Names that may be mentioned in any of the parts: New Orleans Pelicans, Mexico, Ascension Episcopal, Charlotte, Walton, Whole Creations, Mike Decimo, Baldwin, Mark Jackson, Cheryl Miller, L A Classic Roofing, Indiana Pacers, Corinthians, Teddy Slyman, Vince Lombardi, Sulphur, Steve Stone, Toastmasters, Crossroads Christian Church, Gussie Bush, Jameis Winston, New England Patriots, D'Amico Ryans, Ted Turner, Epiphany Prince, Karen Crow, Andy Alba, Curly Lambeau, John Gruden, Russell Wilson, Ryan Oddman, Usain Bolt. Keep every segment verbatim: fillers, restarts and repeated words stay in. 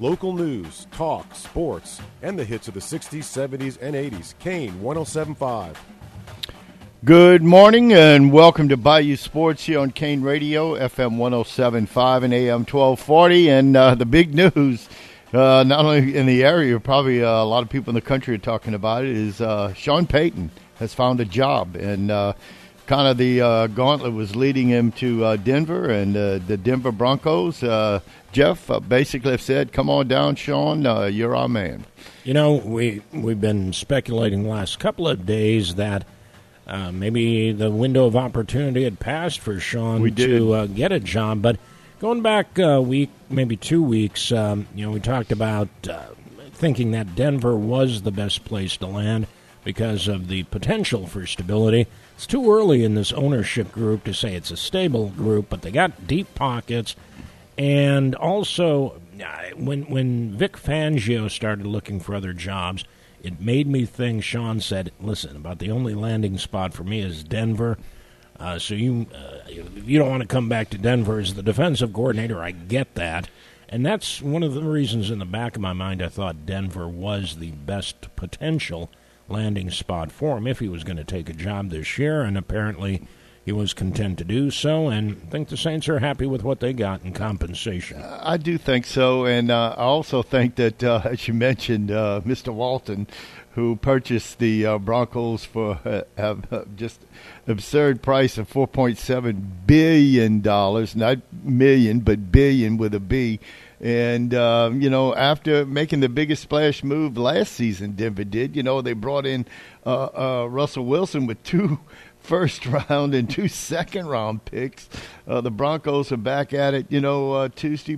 Local news, talk, sports, and the hits of the sixties, seventies, and eighties. Kane one oh seven point five. Good morning and welcome to Bayou Sports here on Kane Radio, F M one oh seven point five and A M twelve forty. And uh, the big news, uh, not only in the area, probably uh, a lot of people in the country are talking about it, is uh, Sean Payton has found a job. And uh, kind of the uh, gauntlet was leading him to uh, Denver and uh, the Denver Broncos. Uh, Jeff uh, basically have said, come on down, Sean, uh, you're our man. You know, we, we've been speculating the last couple of days that uh, maybe the window of opportunity had passed for Sean to uh, get a job. But going back a week, maybe two weeks, um, you know, we talked about uh, thinking that Denver was the best place to land because of the potential for stability. It's too early in this ownership group to say it's a stable group, but they got deep pockets. And also, when when Vic Fangio started looking for other jobs, it made me think. Sean said, listen, about the only landing spot for me is Denver. Uh, so you, uh, if you don't want to come back to Denver as the defensive coordinator, I get that. And that's one of the reasons in the back of my mind I thought Denver was the best potential landing spot for him if he was going to take a job this year, and apparently he was content to do so, and I think the Saints are happy with what they got in compensation. I do think so, and uh, I also think that, uh, as you mentioned, uh, Mister Walton, who purchased the uh, Broncos for uh, uh, just absurd price of four point seven billion dollars, not million, but billion with a B. And, uh, you know, after making the biggest splash move last season Denver did, you know, they brought in uh, uh, Russell Wilson with two first round and two second round picks. Uh, the Broncos are back at it, you know, uh, Tuesday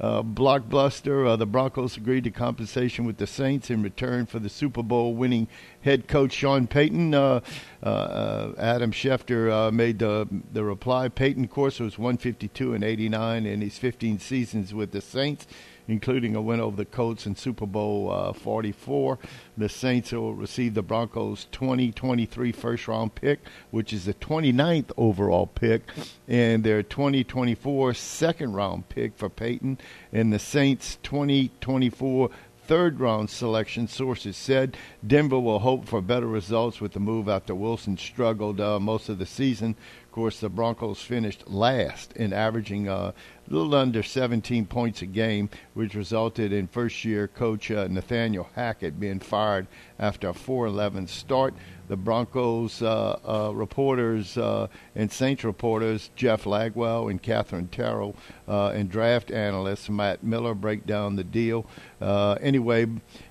uh, blockbuster. Uh, the Broncos agreed to compensation with the Saints in return for the Super Bowl winning head coach Sean Payton. Uh, uh, Adam Schefter uh, made the the reply. Payton, of course, was one fifty-two and eighty-nine in his fifteen seasons with the Saints, including a win over the Colts in Super Bowl uh, forty-four. The Saints will receive the Broncos' twenty twenty-three first-round pick, which is the twenty-ninth overall pick, and their twenty twenty-four second-round pick for Payton, and the Saints' twenty twenty-four third-round selection. Sources said Denver will hope for better results with the move after Wilson struggled uh, most of the season. Of course, the Broncos finished last in averaging uh, a little under seventeen points a game, which resulted in first-year coach uh, Nathaniel Hackett being fired after a four eleven start. The Broncos uh, uh, reporters uh, and Saints reporters Jeff Lagwell and Catherine Terrell uh, and draft analyst Matt Miller break down the deal. Uh, anyway,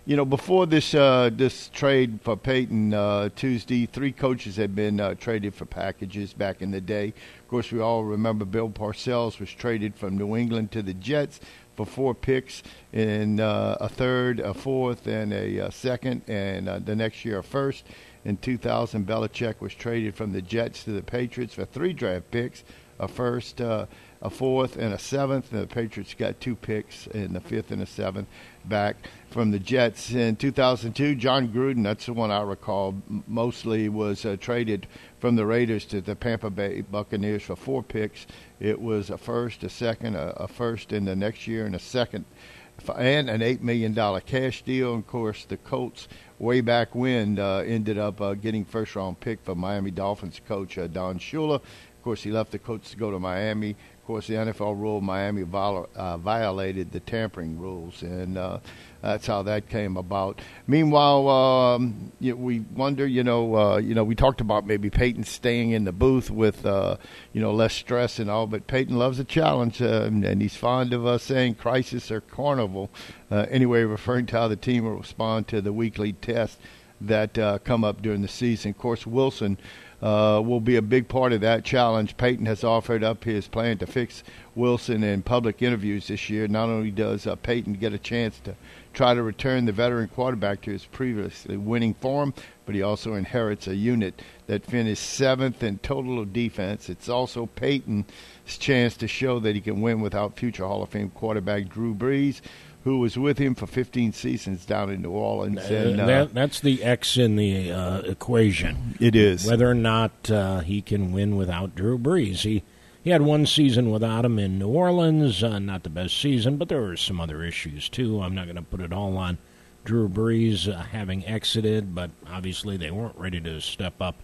you know, before this uh, this trade for Payton uh, Tuesday, three coaches had been uh, traded for packages back in the day. Of course, we all remember Bill Parcells was traded from New England to the Jets for four picks in uh, a third, a fourth, and a, a second, and uh, the next year a first. In two thousand, Belichick was traded from the Jets to the Patriots for three draft picks, a first, uh, a fourth, and a seventh. And the Patriots got two picks in the fifth and the seventh back from the Jets. In two thousand two, John Gruden, that's the one I recall, mostly was uh, traded from the Raiders to the Tampa Bay Buccaneers for four picks. It was a first, a second, a, a first in the next year, and a second, and an eight million dollars cash deal. Of course, the Colts, way back when, uh, ended up uh, getting first-round pick for Miami Dolphins coach uh, Don Shula. Of course, he left the Colts to go to Miami. Of course, the N F L rule, Miami viol- uh, violated the tampering rules, and uh, that's how that came about. Meanwhile, um, you know, we wonder, you know, uh, you know, we talked about maybe Payton staying in the booth with, uh, you know, less stress and all, but Payton loves a challenge, uh, and, and he's fond of uh, saying crisis or carnival. Uh, anyway, referring to how the team will respond to the weekly tests that uh, come up during the season. Of course, Wilson Uh, will be a big part of that challenge. Payton has offered up his plan to fix Wilson in public interviews this year. Not only does uh, Payton get a chance to try to return the veteran quarterback to his previously winning form, but he also inherits a unit that finished seventh in total of defense. It's also Payton's chance to show that he can win without future Hall of Fame quarterback Drew Brees, who was with him for fifteen seasons down in New Orleans. And, uh, that, that's the X in the uh, equation. It is. Whether or not uh, he can win without Drew Brees. He He had one season without him in New Orleans, uh, not the best season, but there were some other issues, too. I'm not going to put it all on Drew Brees uh, having exited, but obviously they weren't ready to step up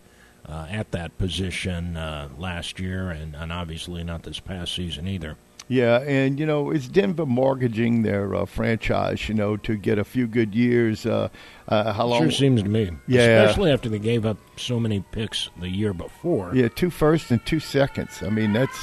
uh, at that position uh, last year, and, and obviously not this past season either. Yeah, and, you know, it's Denver mortgaging their uh, franchise, you know, to get a few good years. Uh, uh, how long? Sure seems to me. Yeah. Especially after they gave up so many picks the year before. Yeah, two firsts and two seconds. I mean, that's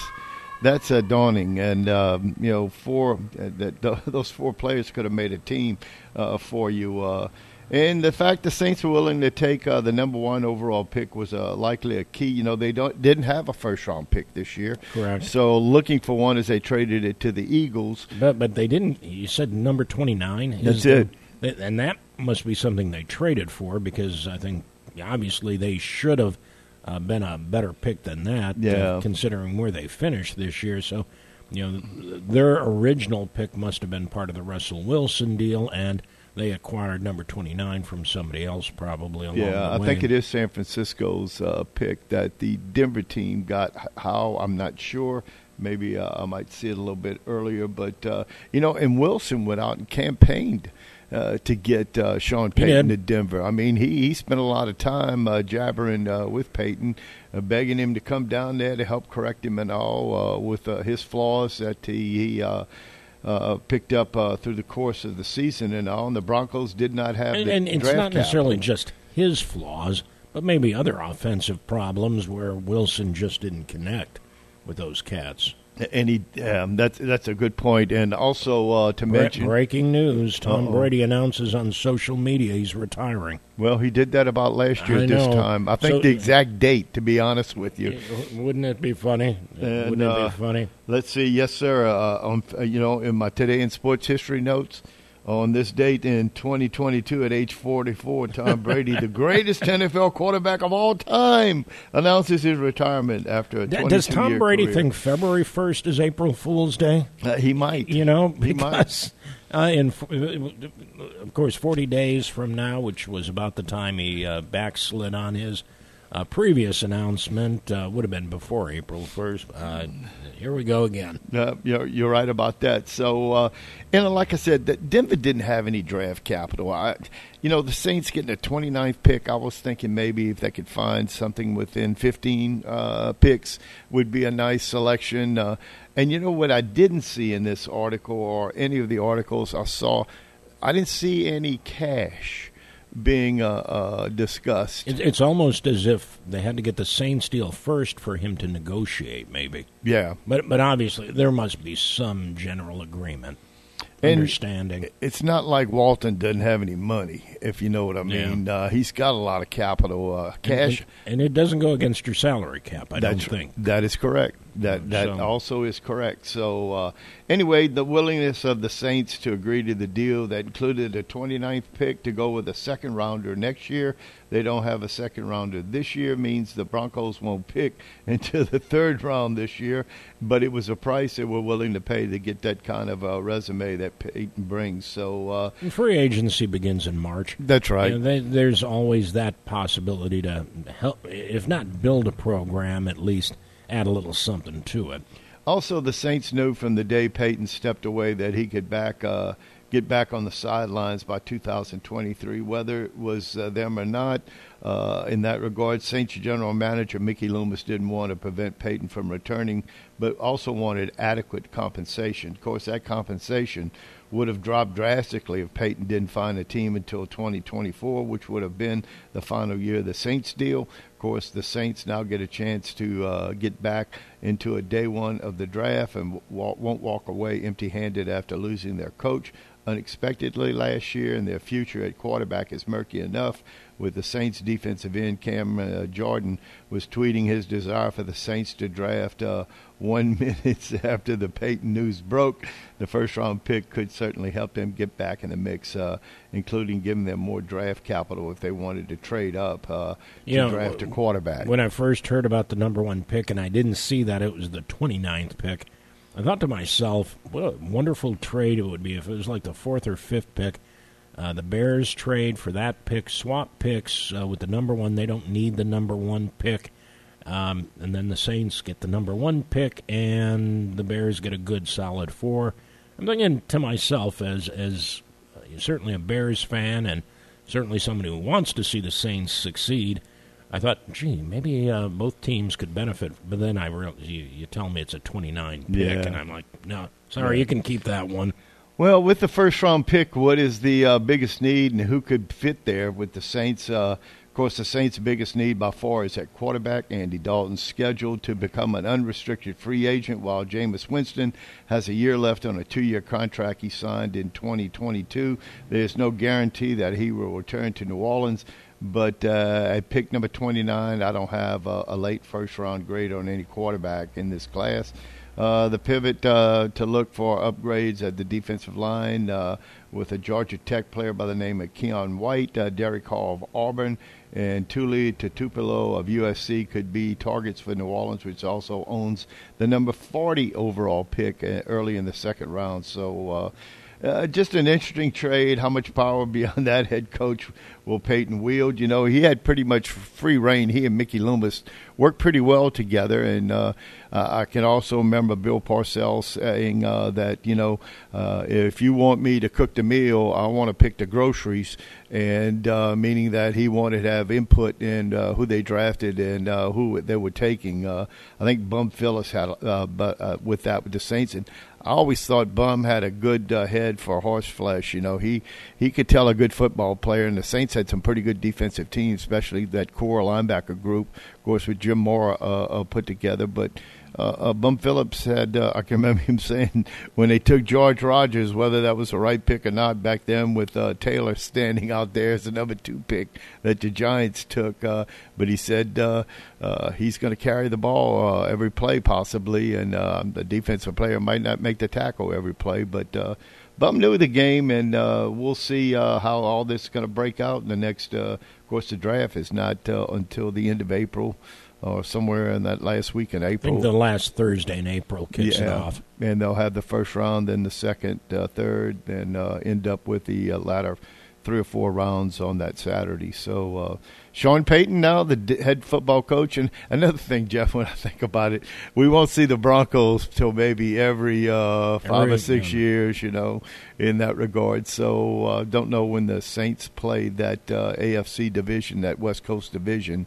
that's uh, daunting. And, um, you know, four uh, that th- those four players could have made a team uh, for you. Uh, and the fact the Saints were willing to take uh, the number one overall pick was uh, likely a key. You know, they don't didn't have a first-round pick this year. Correct. So looking for one as they traded it to the Eagles. But but they didn't. You said number twenty-nine. That's the, it. And that must be something they traded for, because I think obviously they should have uh, been a better pick than that, yeah. uh, considering where they finished this year. So, you know, their original pick must have been part of the Russell Wilson deal, and they acquired number twenty-nine from somebody else probably along yeah, the way. Yeah, I think it is San Francisco's uh, pick that the Denver team got. How, I'm not sure. Maybe uh, I might see it a little bit earlier. But, uh, you know, and Wilson went out and campaigned uh, to get uh, Sean Payton to Denver. I mean, he, he spent a lot of time uh, jabbering uh, with Payton, uh, begging him to come down there to help correct him and all uh, with uh, his flaws that he, he – uh, Uh, picked up uh, through the course of the season and all, and the Broncos did not have and, the and draft it's not necessarily capital. Just his flaws, but maybe other offensive problems where Wilson just didn't connect with those cats. And he, um, that's that's a good point. And also uh, to Bre- mention... Breaking news, Tom Uh-oh. Brady announces on social media he's retiring. Well, he did that about last year at this time. I think so, the exact date, to be honest with you. Wouldn't it be funny? And, wouldn't uh, it be funny? Let's see. Yes, sir. Uh, on, you know, in my Today in Sports History notes, on this date in twenty twenty-two at age forty-four, Tom Brady, the greatest N F L quarterback of all time, announces his retirement after a twenty-two-year Does Tom Brady career. think February first is April Fool's Day? Uh, he might. You know, because... Uh, in, of course, forty days from now, which was about the time he uh, backslid on his uh, previous announcement, uh, would have been before April first. Uh, here we go again. Uh, you're, you're right about that. So, uh, and like I said, that Denver didn't have any draft capital. I, you know, the Saints getting a twenty-ninth pick, I was thinking maybe if they could find something within fifteen uh, picks would be a nice selection. Uh And you know what I didn't see in this article or any of the articles I saw, I didn't see any cash being uh, uh, discussed. It's almost as if they had to get the Saints deal first for him to negotiate, maybe. Yeah. But but obviously there must be some general agreement, and understanding. It's not like Walton doesn't have any money, if you know what I mean. Yeah. Uh, he's got a lot of capital uh, cash. And it, and it doesn't go against your salary cap, I That's, don't think. That is correct. That that so. also is correct. So, uh, anyway, the willingness of the Saints to agree to the deal that included a twenty-ninth pick to go with a second-rounder next year. They don't have a second-rounder this year, means the Broncos won't pick until the third round this year. But it was a price they were willing to pay to get that kind of uh, resume that Peyton brings. So uh, free agency begins in March. That's right. You know, they, there's always that possibility to help, if not build a program, at least add a little something to it. Also, the Saints knew from the day Peyton stepped away that he could back uh, get back on the sidelines by two thousand twenty-three, whether it was uh, them or not. Uh, in that regard, Saints general manager Mickey Loomis didn't want to prevent Peyton from returning, but also wanted adequate compensation. Of course, that compensation would have dropped drastically if Peyton didn't find a team until twenty twenty-four, which would have been the final year of the Saints deal. Of course, the Saints now get a chance to uh, get back into a day one of the draft and w- won't walk away empty-handed after losing their coach unexpectedly last year, and their future at quarterback is murky enough. With the Saints defensive end, Cameron uh, Jordan was tweeting his desire for the Saints to draft uh, one minute after the Peyton news broke. The first-round pick could certainly help them get back in the mix, uh, including giving them more draft capital if they wanted to trade up uh, to know, draft a quarterback. When I first heard about the number one pick, and I didn't see that it was the twenty-ninth pick, I thought to myself, what a wonderful trade it would be if it was like the fourth or fifth pick. Uh, the Bears trade for that pick, swap picks uh, with the number one. They don't need the number one pick. Um, and then the Saints get the number one pick, and the Bears get a good solid four. I'm thinking to myself, as as uh, certainly a Bears fan and certainly somebody who wants to see the Saints succeed, I thought, gee, maybe uh, both teams could benefit. But then I real you, you tell me it's a twenty-nine pick, yeah. and I'm like, no, sorry, you can keep that one. Well, with the first-round pick, what is the uh, biggest need, and who could fit there with the Saints? Uh, of course, the Saints' biggest need by far is at quarterback. Andy Dalton's scheduled to become an unrestricted free agent, while Jameis Winston has a year left on a two-year contract he signed in twenty twenty-two. There's no guarantee that he will return to New Orleans. But uh, at pick number twenty-nine, I don't have a, a late first-round grade on any quarterback in this class. Uh, the pivot uh, to look for upgrades at the defensive line uh, with a Georgia Tech player by the name of Keon White, uh, Derek Hall of Auburn, and Tuli Tutupelo of U S C could be targets for New Orleans, which also owns the number forty overall pick early in the second round. So uh, uh, just an interesting trade. How much power beyond that head coach will Peyton wield? You know, he had pretty much free reign. He and Mickey Loomis worked pretty well together, and uh, I can also remember Bill Parcells saying uh, that, you know, uh, if you want me to cook the meal, I want to pick the groceries, and uh, meaning that he wanted to have input in uh, who they drafted and uh, who they were taking. Uh, I think Bum Phillips had uh, but, uh, with that with the Saints, and I always thought Bum had a good uh, head for horse flesh. You know, he, he could tell a good football player, and the Saints had some pretty good defensive teams, especially that core linebacker group, of course, with Jim Mora uh, uh, put together. But uh, uh, Bum Phillips had, uh, I can remember him saying when they took George Rogers, whether that was the right pick or not back then, with uh, Taylor standing out there as the number two pick that the Giants took. Uh, but he said uh, uh, he's going to carry the ball uh, every play possibly, and uh, the defensive player might not make the tackle every play, but uh, – Bum knew the game, and uh, we'll see uh, how all this is going to break out in the next. Uh, of course, the draft is not uh, until the end of April, or uh, somewhere in that last week in April. I think the last Thursday in April kicks yeah. it off, and they'll have the first round, then the second, uh, third, and uh, end up with the uh, latter three or four rounds on that Saturday. So uh, Sean Payton now, the d- head football coach. And another thing, Jeff, when I think about it, we won't see the Broncos till maybe every uh, five every, or six yeah. years, you know, in that regard. So I uh, don't know when the Saints played that uh, A F C division, that West Coast division.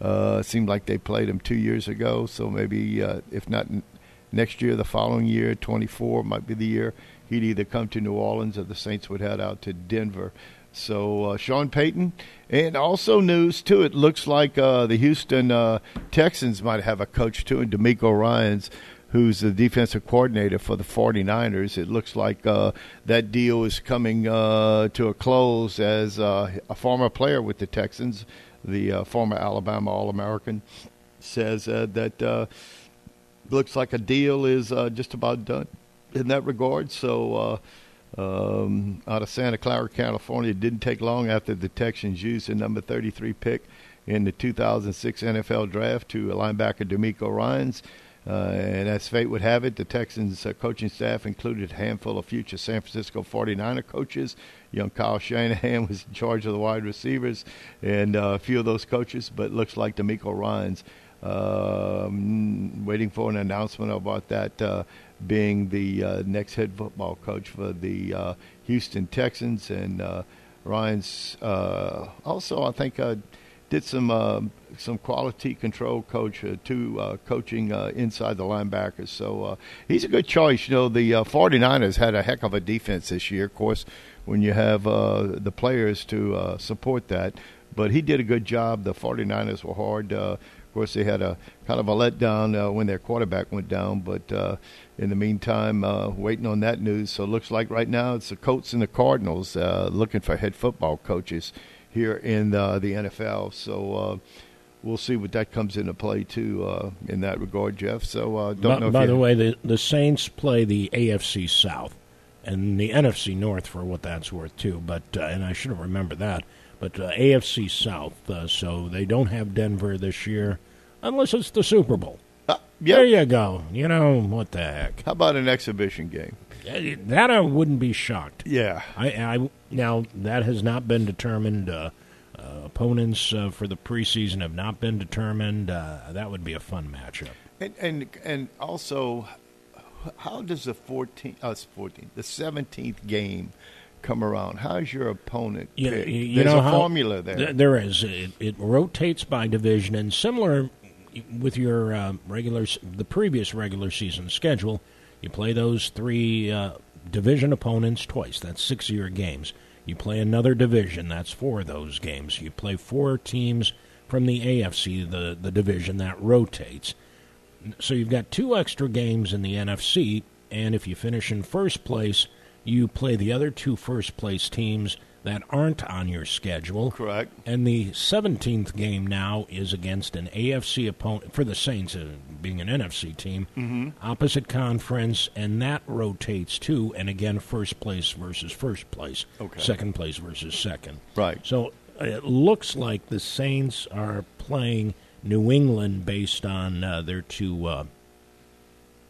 Uh, it seemed like they played them two years ago. So maybe uh, if not n- next year, the following year, twenty-four might be the year he'd either come to New Orleans or the Saints would head out to Denver. So uh, Sean Payton, and also news, too, it looks like uh, the Houston uh, Texans might have a coach, too, and D'Amico Ryans, who's the defensive coordinator for the 49ers. It looks like uh, that deal is coming uh, to a close as uh, a former player with the Texans, the uh, former Alabama All-American, says uh, that uh, looks like a deal is uh, just about done in that regard. So uh Um, out of Santa Clara, California, it didn't take long after the Texans used the number thirty-three pick in the two thousand six N F L draft to linebacker D'Amico Ryans. Uh, and as fate would have it, the Texans' uh, coaching staff included a handful of future San Francisco 49er coaches. Young Kyle Shanahan was in charge of the wide receivers and uh, a few of those coaches, but looks like D'Amico Ryans. Um, waiting for an announcement about that uh, being the uh, next head football coach for the uh, Houston Texans. And uh, Ryan's uh, also, I think, uh, did some uh, some quality control coach, uh, too, uh, coaching uh, inside the linebackers. So uh, he's a good choice. You know, the uh, 49ers had a heck of a defense this year, of course, when you have uh, the players to uh, support that. But he did a good job. The 49ers were hard. Uh, Of course, they had a kind of a letdown uh, when their quarterback went down, but uh, in the meantime, uh, waiting on that news. So it looks like right now it's the Colts and the Cardinals uh, looking for head football coaches here in uh, the N F L. So uh, we'll see what that comes into play, too, uh, in that regard, Jeff. So uh, don't by, know. If by you the have... way, the, the Saints play the A F C South and the N F C North for what that's worth, too. But uh, and I should have remembered that. But uh, A F C South, uh, so they don't have Denver this year, unless it's the Super Bowl. Uh, yep. There you go. You know, what the heck. How about an exhibition game? That I wouldn't be shocked. Yeah. I, I Now, that has not been determined. Uh, Uh, opponents uh, for the preseason have not been determined. Uh, that would be a fun matchup. And and, and also, how does the fourteenth, us fourteenth, the seventeenth game come around? How's your opponent pick? You, you There's know a formula there. Th- there is. It, it rotates by division, and similar with your uh, regular, the previous regular season schedule, you play those three uh, division opponents twice. That's six of your games. You play another division, that's four of those games. You play four teams from the A F C, the, the division that rotates. So you've got two extra games in the N F C, and if you finish in first place, you play the other two first-place teams that aren't on your schedule. Correct. And the seventeenth game now is against an A F C opponent, for the Saints, uh, being an N F C team, mm-hmm. opposite conference, and that rotates too, and again, first place versus first place, okay. second place versus second. Right. So it looks like the Saints are playing New England based on uh, their two uh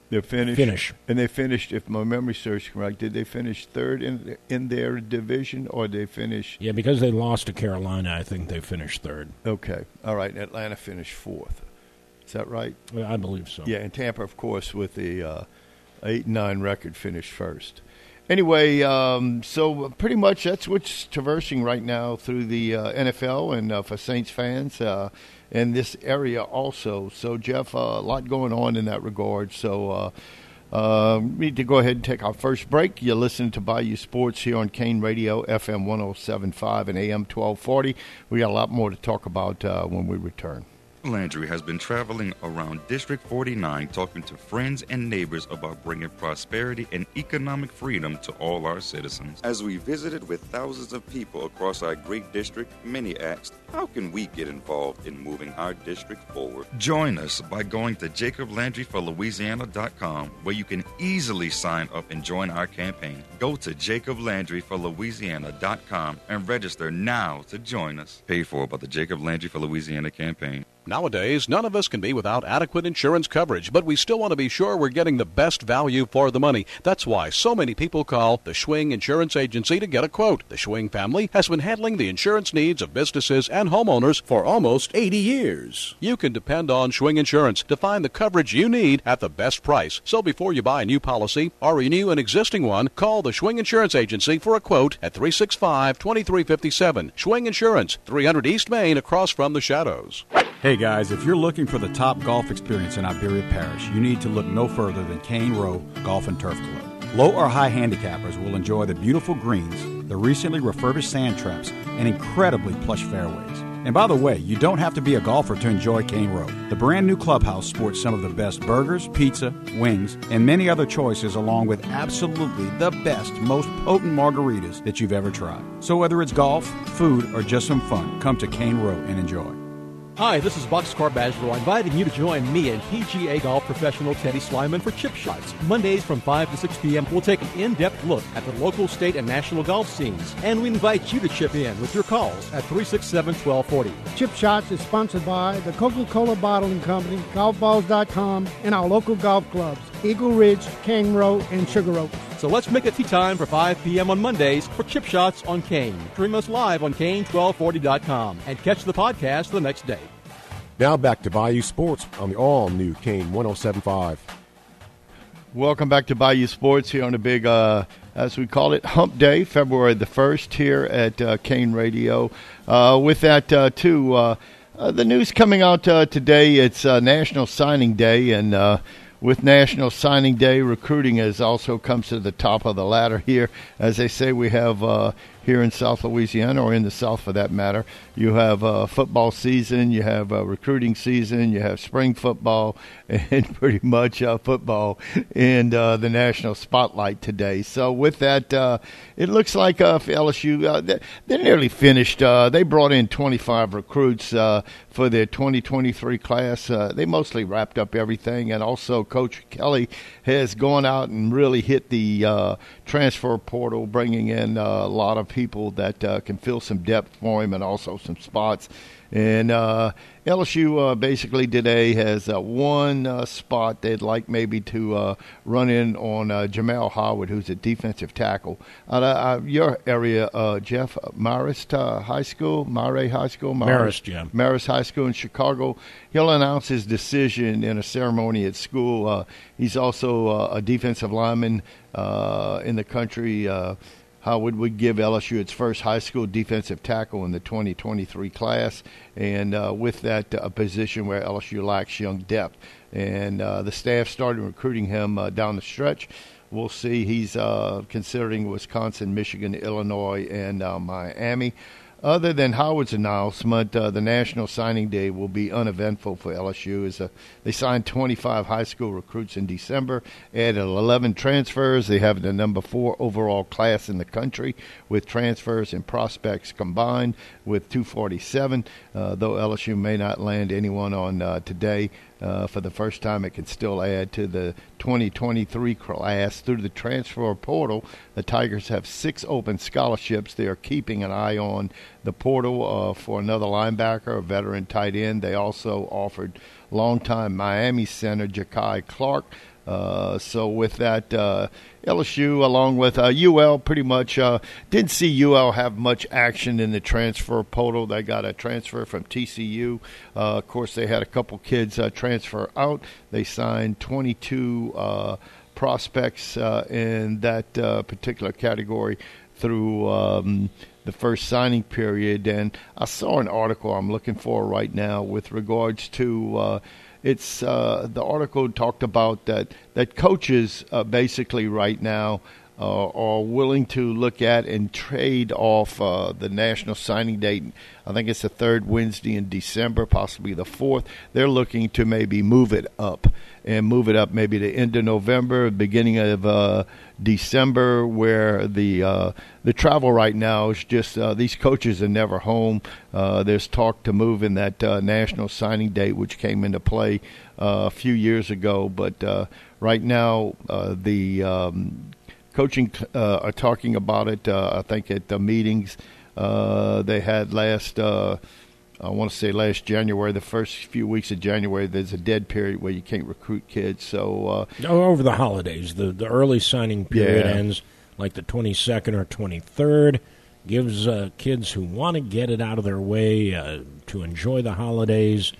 They're finished, Finish. and they finished, if my memory serves correct, did they finish third in in their division, or they finished? Yeah, because they lost to Carolina, I think they finished third. Okay. All right, and Atlanta finished fourth. Is that right? Well, I believe so. Yeah, and Tampa, of course, with the uh, eight nine record, finished first. Anyway, um, so pretty much that's what's traversing right now through the uh, N F L and uh, for Saints fans uh, in this area also. So, Jeff, uh, a lot going on in that regard. So uh, uh, we need to go ahead and take our first break. You're listening to Bayou Sports here on Kane Radio, F M one oh seven point five and A M twelve forty. We got a lot more to talk about uh, when we return. Landry has been traveling around District forty-nine talking to friends and neighbors about bringing prosperity and economic freedom to all our citizens. As we visited with thousands of people across our great district, many asked, how can we get involved in moving our district forward? Join us by going to Jacob Landry for Louisiana dot com, where you can easily sign up and join our campaign. Go to Jacob Landry for Louisiana dot com and register now to join us. Paid for by the Jacob Landry for Louisiana campaign. Nowadays, none of us can be without adequate insurance coverage, but we still want to be sure we're getting the best value for the money. That's why so many people call the Schwing Insurance Agency to get a quote. The Schwing family has been handling the insurance needs of businesses and homeowners for almost eighty years. You can depend on Schwing Insurance to find the coverage you need at the best price. So before you buy a new policy or renew an existing one, call the Schwing Insurance Agency for a quote at three six five, two three five seven. Schwing Insurance, three hundred East Main, across from the Shadows. Hey guys, if you're looking for the top golf experience in Iberia Parish, you need to look no further than Cane Row Golf and Turf Club. Low or high handicappers will enjoy the beautiful greens, the recently refurbished sand traps, and incredibly plush fairways. And by the way, you don't have to be a golfer to enjoy Cane Row. The brand new clubhouse sports some of the best burgers, pizza, wings, and many other choices, along with absolutely the best, most potent margaritas that you've ever tried. So whether it's golf, food, or just some fun, come to Cane Row and enjoy. Hi, this is Boxcar Badgerow, inviting you to join me and P G A golf professional Teddy Slyman for Chip Shots. Mondays from five to six p.m. we'll take an in-depth look at the local, state, and national golf scenes. And we invite you to chip in with your calls at three six seven, one two four zero. Chip Shots is sponsored by the Coca-Cola Bottling Company, golf balls dot com, and our local golf clubs, Eagle Ridge, Cane Row, and Sugar Oaks. So let's make it tea time for five p.m. on Mondays for Chip Shots on Kane. Stream us live on Kane twelve forty dot com and catch the podcast the next day. Now back to Bayou Sports on the all-new Kane one oh seven point five. Welcome back to Bayou Sports here on the big, uh, as we call it, Hump Day, February the first here at uh, Kane Radio. Uh, with that, uh, too, uh, uh, the news coming out uh, today, it's uh, National Signing Day, and uh with National Signing Day, recruiting is also comes to the top of the ladder here. As they say, we have uh, here in South Louisiana, or in the South for that matter, you have uh, football season, you have uh, recruiting season, you have spring football, and pretty much uh, football in uh, the national spotlight today. So with that, uh, it looks like uh, for L S U, uh, they're nearly finished. Uh, they brought in twenty-five recruits uh, for their twenty twenty-three class. Uh, they mostly wrapped up everything, and also Coach Kelly has gone out and really hit the uh, transfer portal, bringing in a lot of people that uh, can fill some depth for him and also some spots And uh, L S U uh, basically today has uh, one uh, spot they'd like maybe to uh, run in on uh, Jamel Howard, who's a defensive tackle. Out of uh, your area, uh, Jeff, Marist uh, High School, Marist High School, Marist, Marist, yeah. Marist High School in Chicago. He'll announce his decision in a ceremony at school. Uh, he's also uh, a defensive lineman uh, in the country. Uh, Howard would give L S U its first high school defensive tackle in the twenty twenty-three class, and uh, with that, a position where L S U lacks young depth. And uh, the staff started recruiting him uh, down the stretch. We'll see. He's uh, considering Wisconsin, Michigan, Illinois, and uh, Miami. Other than Howard's announcement, uh, the National Signing Day will be uneventful for L S U. As, uh, they signed twenty-five high school recruits in December, added eleven transfers. They have the number four overall class in the country with transfers and prospects combined with two forty-seven. Uh, though L S U may not land anyone on uh, today, Uh, for the first time, it can still add to the twenty twenty-three class through the transfer portal. The Tigers have six open scholarships. They are keeping an eye on the portal uh, for another linebacker, a veteran tight end. They also offered longtime Miami center Ja'Kai Clark. Uh, so with that, uh, L S U along with uh, U L pretty much uh, didn't see U L have much action in the transfer portal. They got a transfer from T C U. Uh, of course, they had a couple kids uh, transfer out. They signed twenty-two uh, prospects uh, in that uh, particular category through um, the first signing period. And I saw an article I'm looking for right now with regards to uh, – It's uh, the article talked about that that coaches uh, basically right now uh, are willing to look at and trade off uh, the national signing date. I think it's the third Wednesday in December, possibly the fourth. They're looking to maybe move it up and move it up maybe to end of November, beginning of uh, December, where the uh, the travel right now is just uh, these coaches are never home. Uh, there's talk to move in that uh, national signing date, which came into play uh, a few years ago. But uh, right now, uh, the um, coaching uh, are talking about it, uh, I think, at the meetings uh, they had last uh I want to say last January, the first few weeks of January, there's a dead period where you can't recruit kids. So uh, oh, over the holidays, the, the early signing period yeah. ends like the twenty-second or twenty-third, gives uh, kids who want to get it out of their way uh, to enjoy the holidays.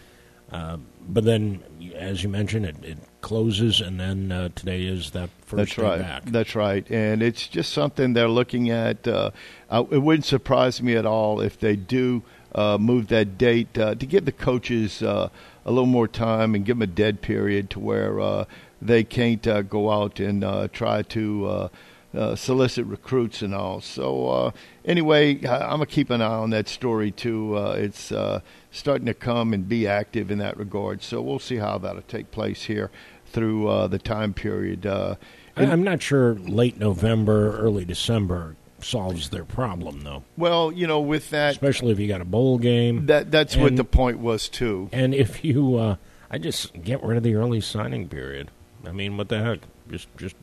Uh, but then, as you mentioned, it, it closes, and then uh, today is that first That's day right. back. That's right. And it's just something they're looking at. Uh, I, it wouldn't surprise me at all if they do Uh, move that date uh, to give the coaches uh, a little more time and give them a dead period to where uh, they can't uh, go out and uh, try to uh, uh, solicit recruits and all. So uh, anyway, I- I'm going to keep an eye on that story too. Uh, it's uh, starting to come and be active in that regard. So we'll see how that'll take place here through uh, the time period. Uh, and- I'm not sure late November, early December solves their problem, though. Well, you know, with that, especially if you got a bowl game, that that's and, what the point was too. And if you, uh, I just get rid of the early signing period. I mean, what the heck? Just, just.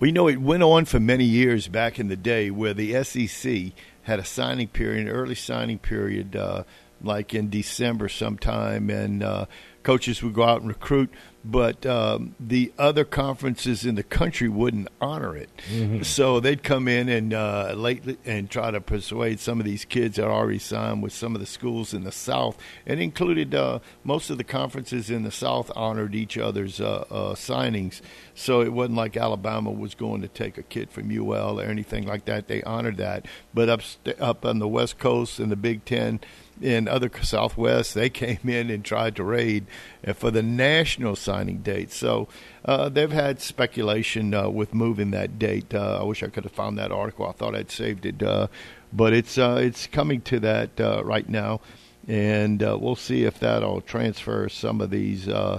We know it went on for many years back in the day where the S E C had a signing period, an early signing period, uh, like in December sometime, and uh, coaches would go out and recruit. But um, the other conferences in the country wouldn't honor it. Mm-hmm. So they'd come in and uh, lately and try to persuade some of these kids that already signed with some of the schools in the South, and included uh, most of the conferences in the South honored each other's uh, uh, signings. So it wasn't like Alabama was going to take a kid from U L or anything like that. They honored that. But up, st- up on the West Coast and the Big Ten and other Southwest, they came in and tried to raid for the national signing date. So uh, they've had speculation uh, with moving that date. Uh, I wish I could have found that article. I thought I'd saved it. Uh, but it's uh, it's coming to that uh, right now. And uh, we'll see if that'll transfer some of these uh,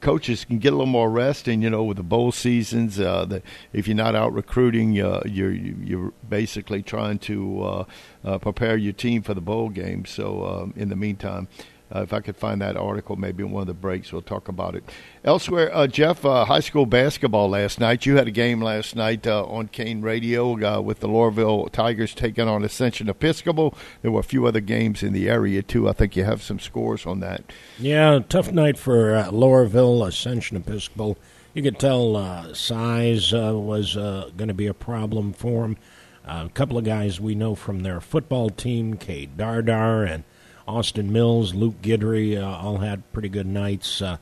coaches can get a little more rest. And, you know, with the bowl seasons, uh, the, if you're not out recruiting, uh, you're, you're basically trying to uh, uh, prepare your team for the bowl game. So um, in the meantime, Uh, if I could find that article, maybe in one of the breaks, we'll talk about it. Elsewhere, uh, Jeff, uh, high school basketball last night. You had a game last night uh, on Kane Radio uh, with the Lorville Tigers taking on Ascension Episcopal. There were a few other games in the area, too. I think you have some scores on that. Yeah, tough night for uh, Lorville, Ascension Episcopal. You could tell uh, size uh, was uh, going to be a problem for him. Uh, a couple of guys we know from their football team, Kate Dardar and Austin Mills, Luke Guidry, uh, all had pretty good nights. Uh,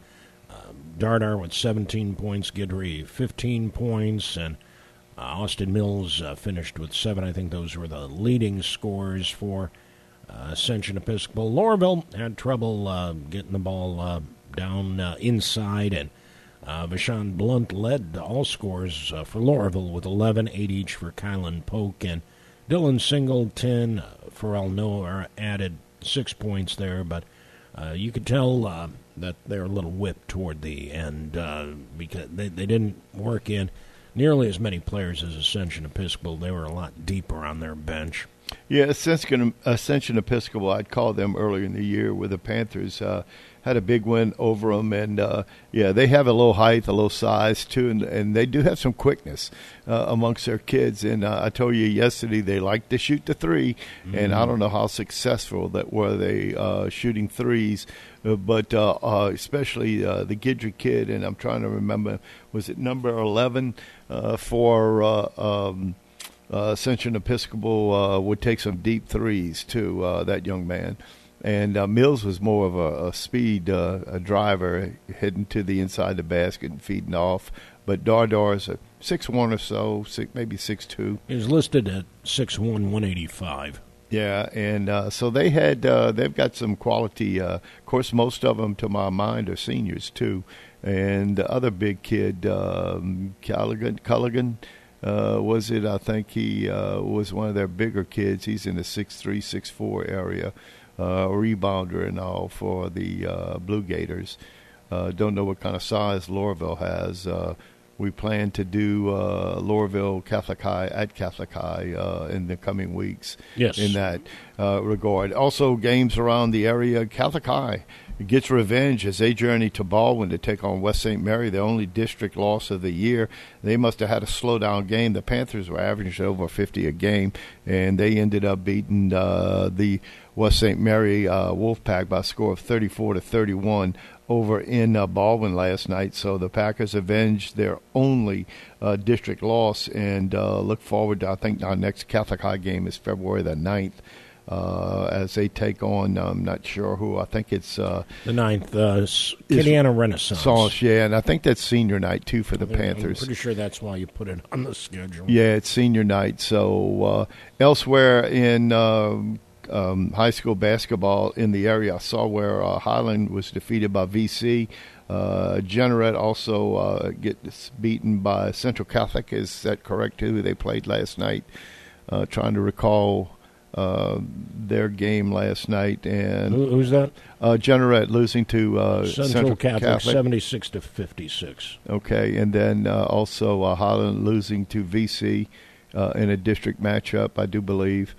uh, Dardar with seventeen points, Guidry fifteen points, and uh, Austin Mills uh, finished with seven. I think those were the leading scores for uh, Ascension Episcopal. Lorville had trouble uh, getting the ball uh, down uh, inside, and Uh, Vashon Blunt led all scores uh, for Lorville with eleven, eight each for Kylan Polk, and Dylan Singleton, uh, Pharrell Noah added six points there, but uh, you could tell uh, that they're a little whipped toward the end uh, because they, they didn't work in nearly as many players as Ascension Episcopal. They were a lot deeper on their bench. Yeah, Ascension, Ascension Episcopal, I'd call them earlier in the year with the Panthers. Uh, had a big win over them, and, uh, yeah, they have a low height, a low size, too, and, and they do have some quickness uh, amongst their kids. And uh, I told you yesterday they like to shoot the three, mm-hmm. and I don't know how successful that were they uh, shooting threes, uh, but uh, uh, especially uh, the Guidry kid, and I'm trying to remember, was it number eleven uh, for uh, – um, Uh, Ascension Episcopal uh, would take some deep threes, too, uh, that young man. And uh, Mills was more of a, a speed uh, a driver, heading to the inside of the basket and feeding off. But Dardar's a six one or so, six, maybe six two. He was listed at six one, one eighty-five. Yeah, and uh, so they had, uh, they've got some quality. Uh, of course, most of them, to my mind, are seniors, too. And the other big kid, um, Culligan, Culligan, Uh, was it, I think he uh, was one of their bigger kids. He's in the six three, six four area, uh, rebounder and all for the uh, Blue Gators. Uh, don't know what kind of size Lorville has. Uh, we plan to do uh, Lorville Catholic High at Catholic High uh, in the coming weeks. Yes. In that uh, regard. Also, games around the area, Catholic High gets revenge as they journey to Baldwin to take on West Saint Mary, their only district loss of the year. They must have had a slow-down game. The Panthers were averaging over fifty a game, and they ended up beating uh, the West Saint Mary uh, Wolfpack by a score of thirty-four to thirty-one over in uh, Baldwin last night. So the Packers avenged their only uh, district loss and uh, look forward to, I think, our next Catholic High game is February the ninth. Uh, as they take on, I'm not sure who, I think it's... Uh, the ninth, uh, Kitiana Renaissance. Sauce, yeah, and I think that's senior night, too, for the I'm Panthers. I'm pretty sure that's why you put it on the schedule. Yeah, it's senior night. So uh, elsewhere in um, um, high school basketball in the area, I saw where uh, Highland was defeated by V C. Uh, Generette also uh, gets beaten by Central Catholic. Is that correct, too? They played last night, uh, trying to recall... Uh, their game last night, and Who, who's that? Uh, Generette losing to uh, Central, Central Catholic, Catholic, seventy-six to fifty-six. Okay, and then uh, also uh, Highland losing to V C uh, in a district matchup, I do believe.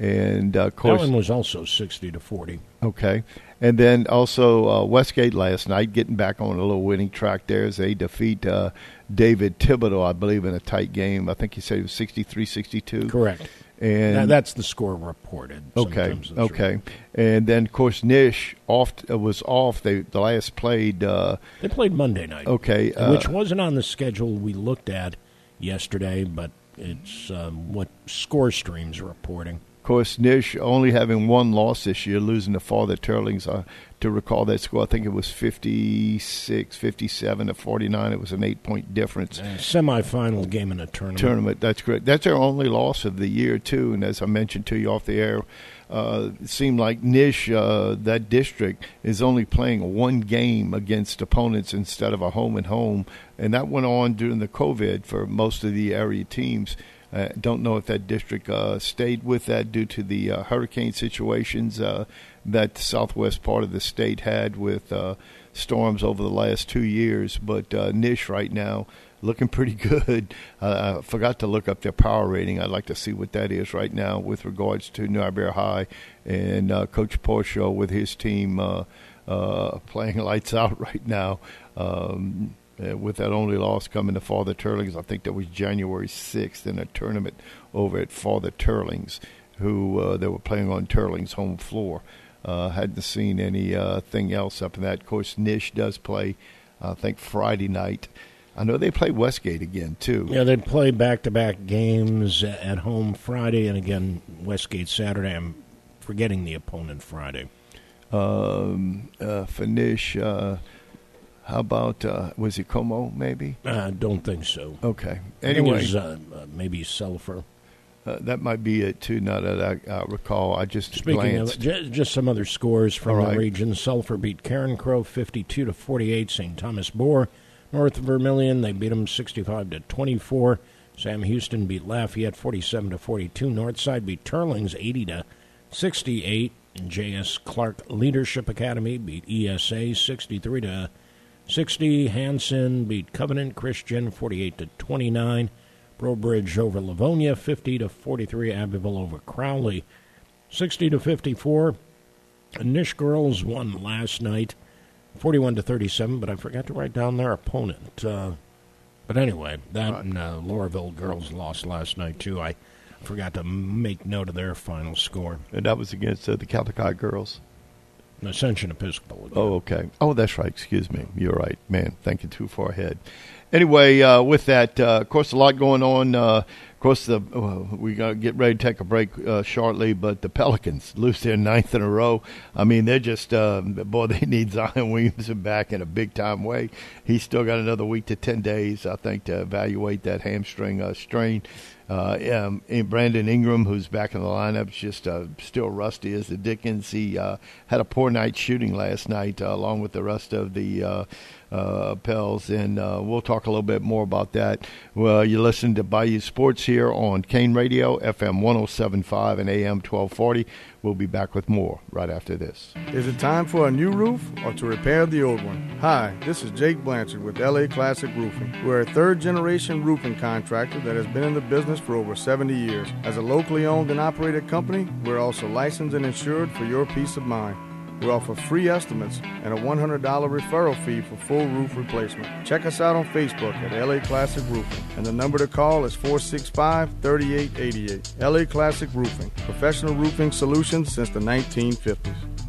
And uh, of course, that one was also sixty to forty. Okay, and then also uh, Westgate last night getting back on a little winning track there as they defeat uh, David Thibodeau, I believe, in a tight game. I think he said it was sixty-three sixty-two. Correct. And now that's the score reported. Okay, okay. Right. And then, of course, Nish off, was off. They the last played. Uh, they played Monday night. Okay. Uh, which wasn't on the schedule we looked at yesterday, but it's um, what Score Stream's reporting. Of course, Nish only having one loss this year, losing to Father Turlings. Uh, to recall that score, I think it was fifty-six, fifty-seven to forty-nine. It was an eight-point difference. Uh, semi-final game in a tournament. Tournament, that's correct. That's their only loss of the year, too. And as I mentioned to you off the air, uh, it seemed like Nish, uh, that district, is only playing one game against opponents instead of a home-and-home. And that went on during the COVID for most of the area teams. I uh, don't know if that district uh, stayed with that due to the uh, hurricane situations uh, that the southwest part of the state had with uh, storms over the last two years. But uh, Nish right now looking pretty good. Uh, I forgot to look up their power rating. I'd like to see what that is right now with regards to New Iberia High and uh, Coach Porcio with his team uh, uh, playing lights out right now. Um, with that only loss coming to Father Turlings, I think that was January sixth in a tournament over at Father Turlings, who uh, they were playing on Turlings' home floor. Uh, hadn't seen any uh, thing else up in that. Of course, Nish does play, I think, Friday night. I know they play Westgate again, too. Yeah, they play back-to-back games at home Friday and, again, Westgate Saturday. I'm forgetting the opponent Friday. Um, uh, for Nish, uh, how about, uh, was it Como, maybe? I uh, don't think so. Okay. Anyway. I think it was, uh, maybe Sulphur. Uh, that might be it, too, now that I, I recall. I just Speaking glanced. Speaking of, just some other scores from right. the region. Sulphur beat Karen Crow fifty-two to forty-eight. Saint Thomas Bore, North Vermilion, they beat them sixty-five to twenty-four. Sam Houston beat Lafayette forty-seven to forty-two. Northside beat Turlings eighty to sixty-eight. And J S. Clark Leadership Academy beat E S A sixty-three to sixty. Hanson beat Covenant Christian forty-eight to twenty-nine. Brobridge over Livonia, fifty to forty-three. Abbeville over Crowley, sixty to fifty-four. Nish girls won last night, forty-one to thirty-seven. But I forgot to write down their opponent. Uh, but anyway, that right. and uh, Lauraville girls lost last night too. I forgot to make note of their final score. And that was against uh, the Catholic High girls. Ascension Episcopal. Again. Oh, okay. Oh, that's right. Excuse me. You're right, man. Thinking too far ahead. Anyway, uh, with that, uh, of course, a lot going on. Uh, of course, the, uh, we got to get ready to take a break uh, shortly, but the Pelicans lose their ninth in a row. I mean, they're just, uh, boy, they need Zion Williamson back in a big-time way. He's still got another week to ten days, I think, to evaluate that hamstring uh, strain. Uh, um, and Brandon Ingram, who's back in the lineup, is just uh, still rusty as the Dickens. He uh, had a poor night shooting last night, uh, along with the rest of the uh, uh, Pels, and uh, we'll talk a little bit more about that. Well, you listen to Bayou Sports here on Kane Radio, F M one oh seven point five and A M twelve forty. We'll be back with more right after this. Is it time for a new roof or to repair the old one? Hi, this is Jake Blanchard with L A Classic Roofing. We're a third-generation roofing contractor that has been in the business for over seventy years. As a locally owned and operated company, we're also licensed and insured for your peace of mind. We offer free estimates and a one hundred dollars referral fee for full roof replacement. Check us out on Facebook at L A Classic Roofing, and the number to call is four six five, three eight eight eight. L A Classic Roofing, professional roofing solutions since the nineteen fifties.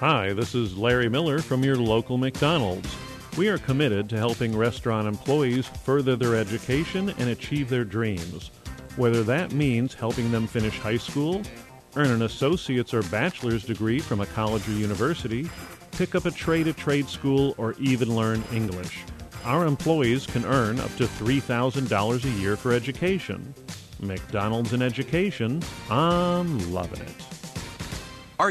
Hi, this is Larry Miller from your local McDonald's. We are committed to helping restaurant employees further their education and achieve their dreams, whether that means helping them finish high school, earn an associate's or bachelor's degree from a college or university, pick up a trade at trade school, or even learn English. Our employees can earn up to three thousand dollars a year for education. McDonald's and education, I'm loving it. Are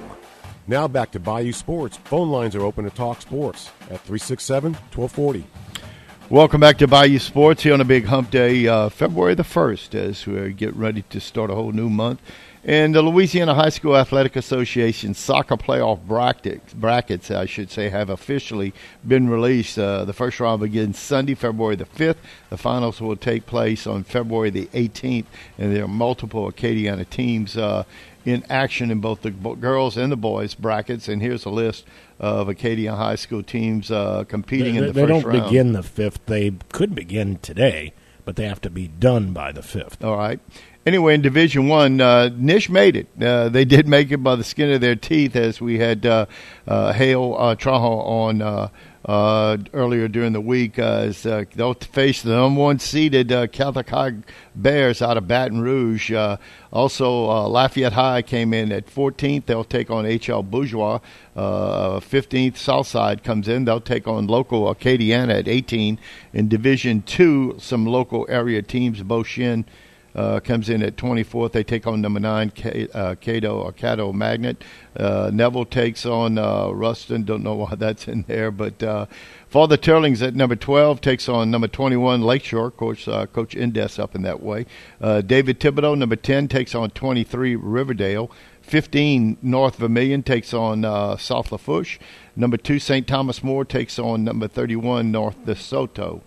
Now back to Bayou Sports. Phone lines are open to talk sports at three six seven, one two four zero. Welcome back to Bayou Sports here on a big hump day, uh, February the first, as we get ready to start a whole new month. And the Louisiana High School Athletic Association soccer playoff brackets, brackets I should say, have officially been released. Uh, the first round begins Sunday, February the fifth. The finals will take place on February the eighteenth, and there are multiple Acadiana teams uh, in action in both the girls and the boys brackets. And here's a list of Acadia High School teams uh, competing they, in the they first round. They don't begin the fifth. They could begin today. but they have to be done by the fifth. All right. Anyway, in Division One, uh, Nish made it. Uh, they did make it by the skin of their teeth, as we had uh, uh, Hale uh, Traho on uh, uh, earlier during the week. Uh, as, uh, they'll face the number one seeded uh, Catholic High Bears out of Baton Rouge. Uh, also, uh, Lafayette High came in at fourteenth. They'll take on H L Bourgeois. Uh, fifteenth, Southside comes in. They'll take on local Acadiana at eighteen. In Division Two, some local area teams, Beauchene, Uh, comes in at twenty-fourth. They take on number nine, K, uh, Cato or Cato Magnet. Uh, Neville takes on uh, Ruston. Don't know why that's in there, but uh, Father Turlings at number twelve takes on number twenty-one, Lakeshore. Coach uh, Coach Indes up in that way. Uh, David Thibodeau, number ten, takes on twenty-three, Riverdale. fifteen, North Vermilion takes on uh, South Lafourche. Number two, Saint Thomas More takes on number thirty-one, North DeSoto.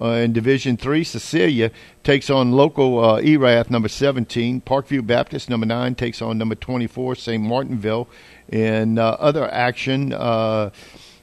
Uh, in Division Three, Cecilia takes on local uh, Erath, number seventeen. Parkview Baptist, number nine, takes on number twenty-four, Saint Martinville. In uh, other action, uh,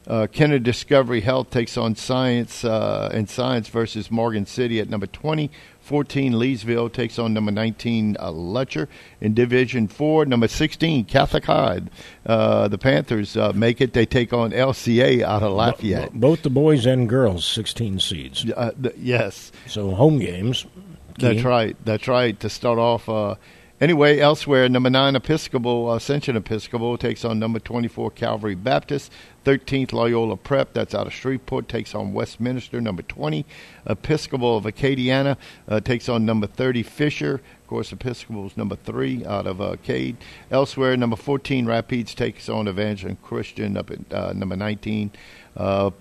uh, Kenner Discovery Health takes on Science uh, and Science versus Morgan City at number twenty. fourteen, Leesville takes on number nineteen, uh, Letcher. In Division four, number sixteen, Catholic High. Uh, the Panthers uh, make it. They take on L C A out of Lafayette. Bo- both the boys and girls, sixteen seeds. Uh, th- yes. So home games. Key. That's right. That's right. To start off. Uh, anyway, elsewhere, number nine, Episcopal, Ascension Episcopal, takes on number twenty-four, Calvary Baptist. thirteenth, Loyola Prep, that's out of Shreveport, takes on Westminster. Number twenty, Episcopal of Acadiana, uh, takes on number thirty, Fisher. Of course, Episcopal's number three out of uh, Cade. Elsewhere, number fourteen, Rapides, takes on Evangeline Christian up at uh, number nineteen. Uh,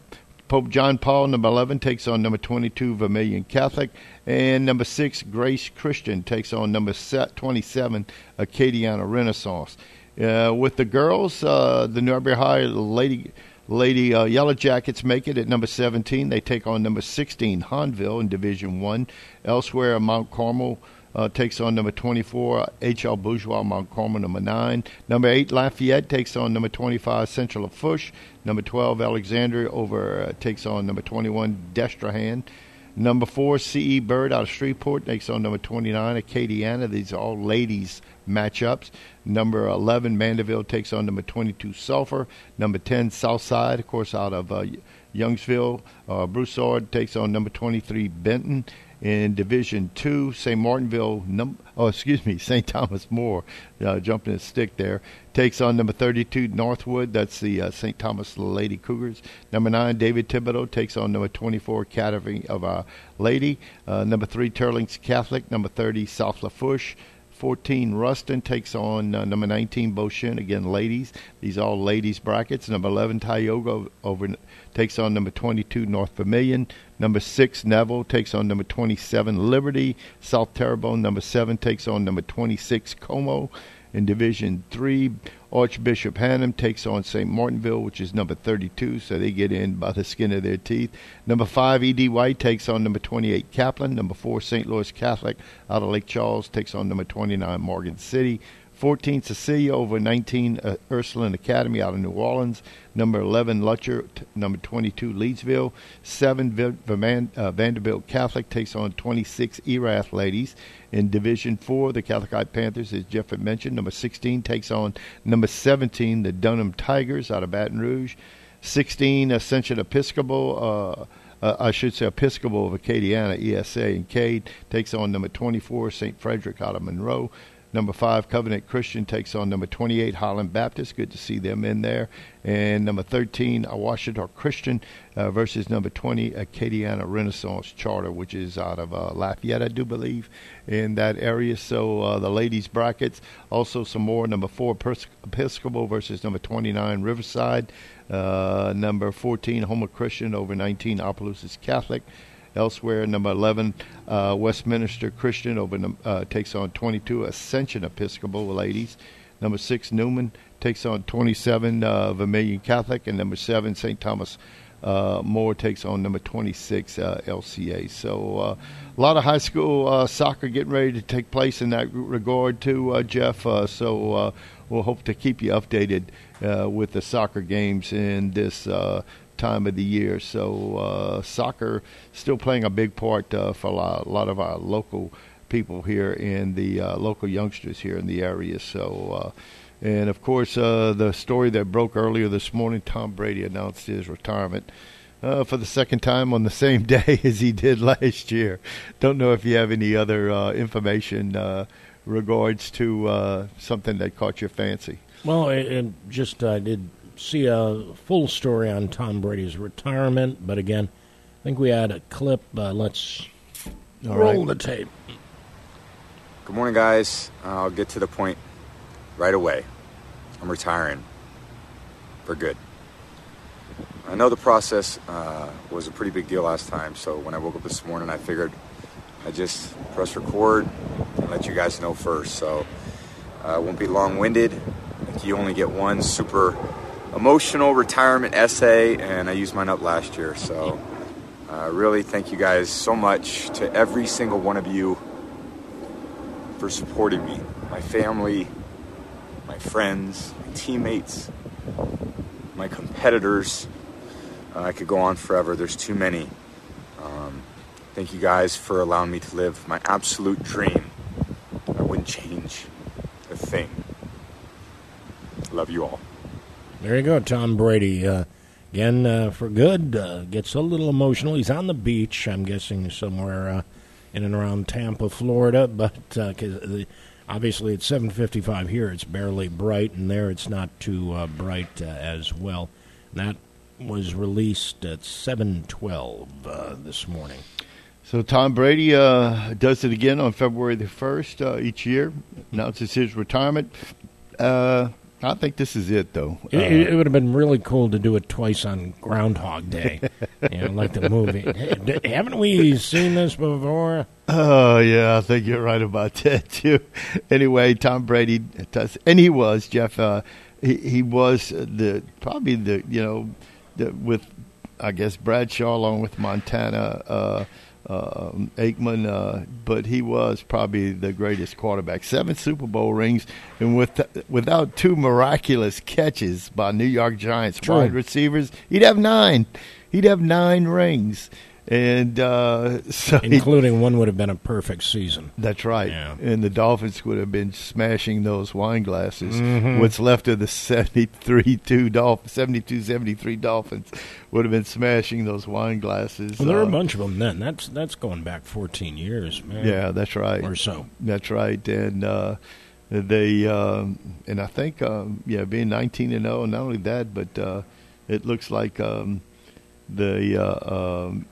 Pope John Paul, number eleven, takes on number twenty-two, Vermilion Catholic. And number six, Grace Christian, takes on number twenty-seven, Acadiana Renaissance. Uh, with the girls, uh, the Norbury High Lady Lady uh, Yellow Jackets make it at number seventeen. They take on number sixteen, Hanville, in Division One. Elsewhere, Mount Carmel uh, takes on number twenty-four, H L Bourgeois, Mount Carmel, number nine. Number eight, Lafayette takes on number twenty-five, Central Lafourche. Number twelve, Alexandria over uh, takes on number twenty-one, Destrehan. Number four, C E. Bird out of Shreveport takes on number twenty-nine, Acadiana. These are all ladies matchups. Number eleven, Mandeville takes on number twenty-two, Sulphur. Number ten, Southside, of course, out of uh, Youngsville. Uh, Broussard takes on number twenty-three, Benton. In Division Two, Saint Martinville, num- oh, excuse me, Saint Thomas More, uh, jumping his stick there, takes on number thirty-two, Northwood. That's the uh, Saint Thomas Lady Cougars. Number nine, David Thibodeau takes on number twenty-four, Academy of Our Lady. Uh, number three, Turlings Catholic. Number thirty, South Lafourche. fourteen, Ruston takes on uh, number nineteen, Beauchene. Again, ladies. These all ladies brackets. Number eleven, Tioga over takes on number twenty-two, North Vermilion. Number six, Neville takes on number twenty-seven, Liberty. South Terrebonne, number seven, takes on number twenty-six, Como. In Division three, Archbishop Hannum takes on Saint Martinville, which is number thirty-two, so they get in by the skin of their teeth. Number five, E D. White takes on number twenty-eight, Kaplan. Number four, Saint Louis Catholic out of Lake Charles takes on number twenty-nine, Morgan City. fourteen, Cecilia over nineteen, uh, Ursuline Academy out of New Orleans. Number eleven, Lutcher. T- number twenty-two, Leedsville. seven, v- Verman- uh, Vanderbilt Catholic takes on twenty-six, Erath Ladies. In Division four, the Catholic High Panthers, as Jeff had mentioned. Number sixteen takes on number seventeen, the Dunham Tigers out of Baton Rouge. sixteen, Ascension Episcopal. Uh, Uh, I should say Episcopal of Acadiana, E S A, and Cade takes on number twenty-four, Saint Frederick out of Monroe. Number five, Covenant Christian takes on number twenty-eight, Highland Baptist. Good to see them in there. And number thirteen, Ouachita Christian uh, versus number twenty, Acadiana Renaissance Charter, which is out of uh, Lafayette, I do believe, in that area. So uh, the ladies' brackets. Also some more. Number four, Pers- Episcopal versus number twenty-nine, Riverside. Uh, number fourteen, Homer Christian over nineteen, Opelousas Catholic. Elsewhere, number eleven, uh, Westminster Christian over uh, takes on twenty-two, Ascension Episcopal Ladies. Number six, Newman takes on twenty-seven, uh, Vermilion Catholic. And number seven, Saint Thomas uh, More takes on number twenty-six, uh, L C A. So uh, a lot of high school uh, soccer getting ready to take place in that regard too, uh, Jeff. Uh, so uh, we'll hope to keep you updated uh, with the soccer games in this uh time of the year. So uh, soccer still playing a big part uh, for a lot, a lot of our local people here in the uh, local youngsters here in the area. So, uh, and of course, uh, the story that broke earlier this morning, Tom Brady announced his retirement Uh, for the second time on the same day as he did last year. Don't know if you have any other uh, information uh, regards to uh, something that caught your fancy. Well, it, it just I uh, did see a full story on Tom Brady's retirement, but again, I think we had a clip. Uh, let's All roll right. the tape. Good morning, guys. I'll get to the point right away. I'm retiring for good. I know the process uh, was a pretty big deal last time, so when I woke up this morning, I figured I'd just press record and let you guys know first. So I uh, won't be long-winded. Like, you only get one super emotional retirement essay, and I used mine up last year. So uh, really thank you guys so much, to every single one of you, for supporting me, my family, my friends, my teammates, my competitors. Uh, I could go on forever. There's too many. Um, thank you guys for allowing me to live my absolute dream. I wouldn't change a thing. Love you all. There you go, Tom Brady. Uh, again, uh, for good. Uh, gets a little emotional. He's on the beach, I'm guessing, somewhere uh, in and around Tampa, Florida. But uh, cause the, obviously, it's seven fifty-five here. It's barely bright, and there it's not too uh, bright uh, as well. And that was released at seven twelve uh, this morning. So Tom Brady uh, does it again on February the first uh, each year, announces his retirement. Uh, I think this is it, though. It, uh, it would have been really cool to do it twice on Groundhog Day, you know, like the movie. Hey, haven't we seen this before? Oh, yeah, I think you're right about that, too. Anyway, Tom Brady does, and he was, Jeff, uh, he, he was the probably the, you know, The, with, I guess, Bradshaw along with Montana, uh, uh, Aikman, uh, but he was probably the greatest quarterback. Seven Super Bowl rings, and with without two miraculous catches by New York Giants True. wide receivers, he'd have nine. He'd have nine rings. And uh, so including he, one would have been a perfect season. That's right. Yeah. And the Dolphins would have been smashing those wine glasses. Mm-hmm. What's left of the seventy-three two Dolphins, seventy-two seventy-three Dolphins would have been smashing those wine glasses. Well, there were uh, a bunch of them then. That's that's going back fourteen years, man. Yeah, that's right. Or so. That's right. And uh, they um, and I think um, yeah, being nineteen and oh, and not only that, but uh, it looks like um, the uh, um,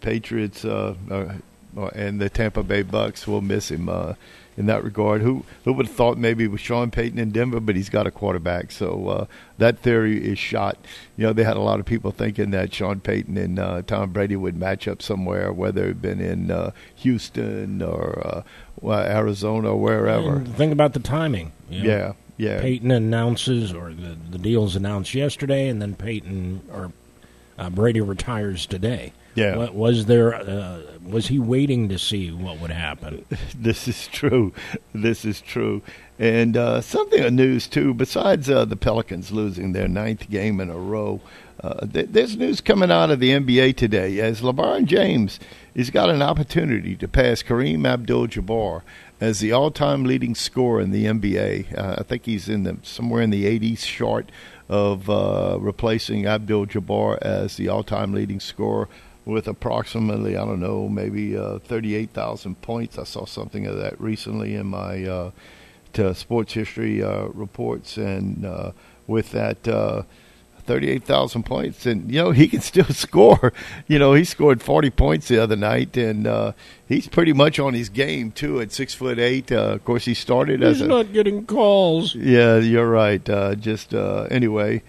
Patriots uh, uh, and the Tampa Bay Bucks will miss him uh, in that regard. Who who would have thought maybe with Sean Payton in Denver, but he's got a quarterback, so uh, that theory is shot. You know, they had a lot of people thinking that Sean Payton and uh, Tom Brady would match up somewhere, whether it'd been in uh, Houston or uh, Arizona or wherever. And think about the timing. You know? Yeah, yeah. Payton announces, or the the deal's announced yesterday, and then Payton or uh, Brady retires today. Yeah, what, was there? Uh, was he waiting to see what would happen? This is true. This is true. And uh, something of news too. Besides uh, the Pelicans losing their ninth game in a row, uh, th- there's news coming out of the N B A today. As LeBron James, he's got an opportunity to pass Kareem Abdul-Jabbar as the all-time leading scorer in the N B A. Uh, I think he's in the somewhere in the eighties short of uh, replacing Abdul-Jabbar as the all-time leading scorer, with approximately, I don't know, maybe uh, thirty-eight thousand points. I saw something of that recently in my uh, to sports history uh, reports. And uh, with that uh, thirty-eight thousand points, and, you know, he can still score. You know, he scored forty points the other night, and uh, he's pretty much on his game, too, at six foot eight. Uh, of course, he started he's as He's not a, getting calls. Yeah, you're right. Uh, just uh, anyway,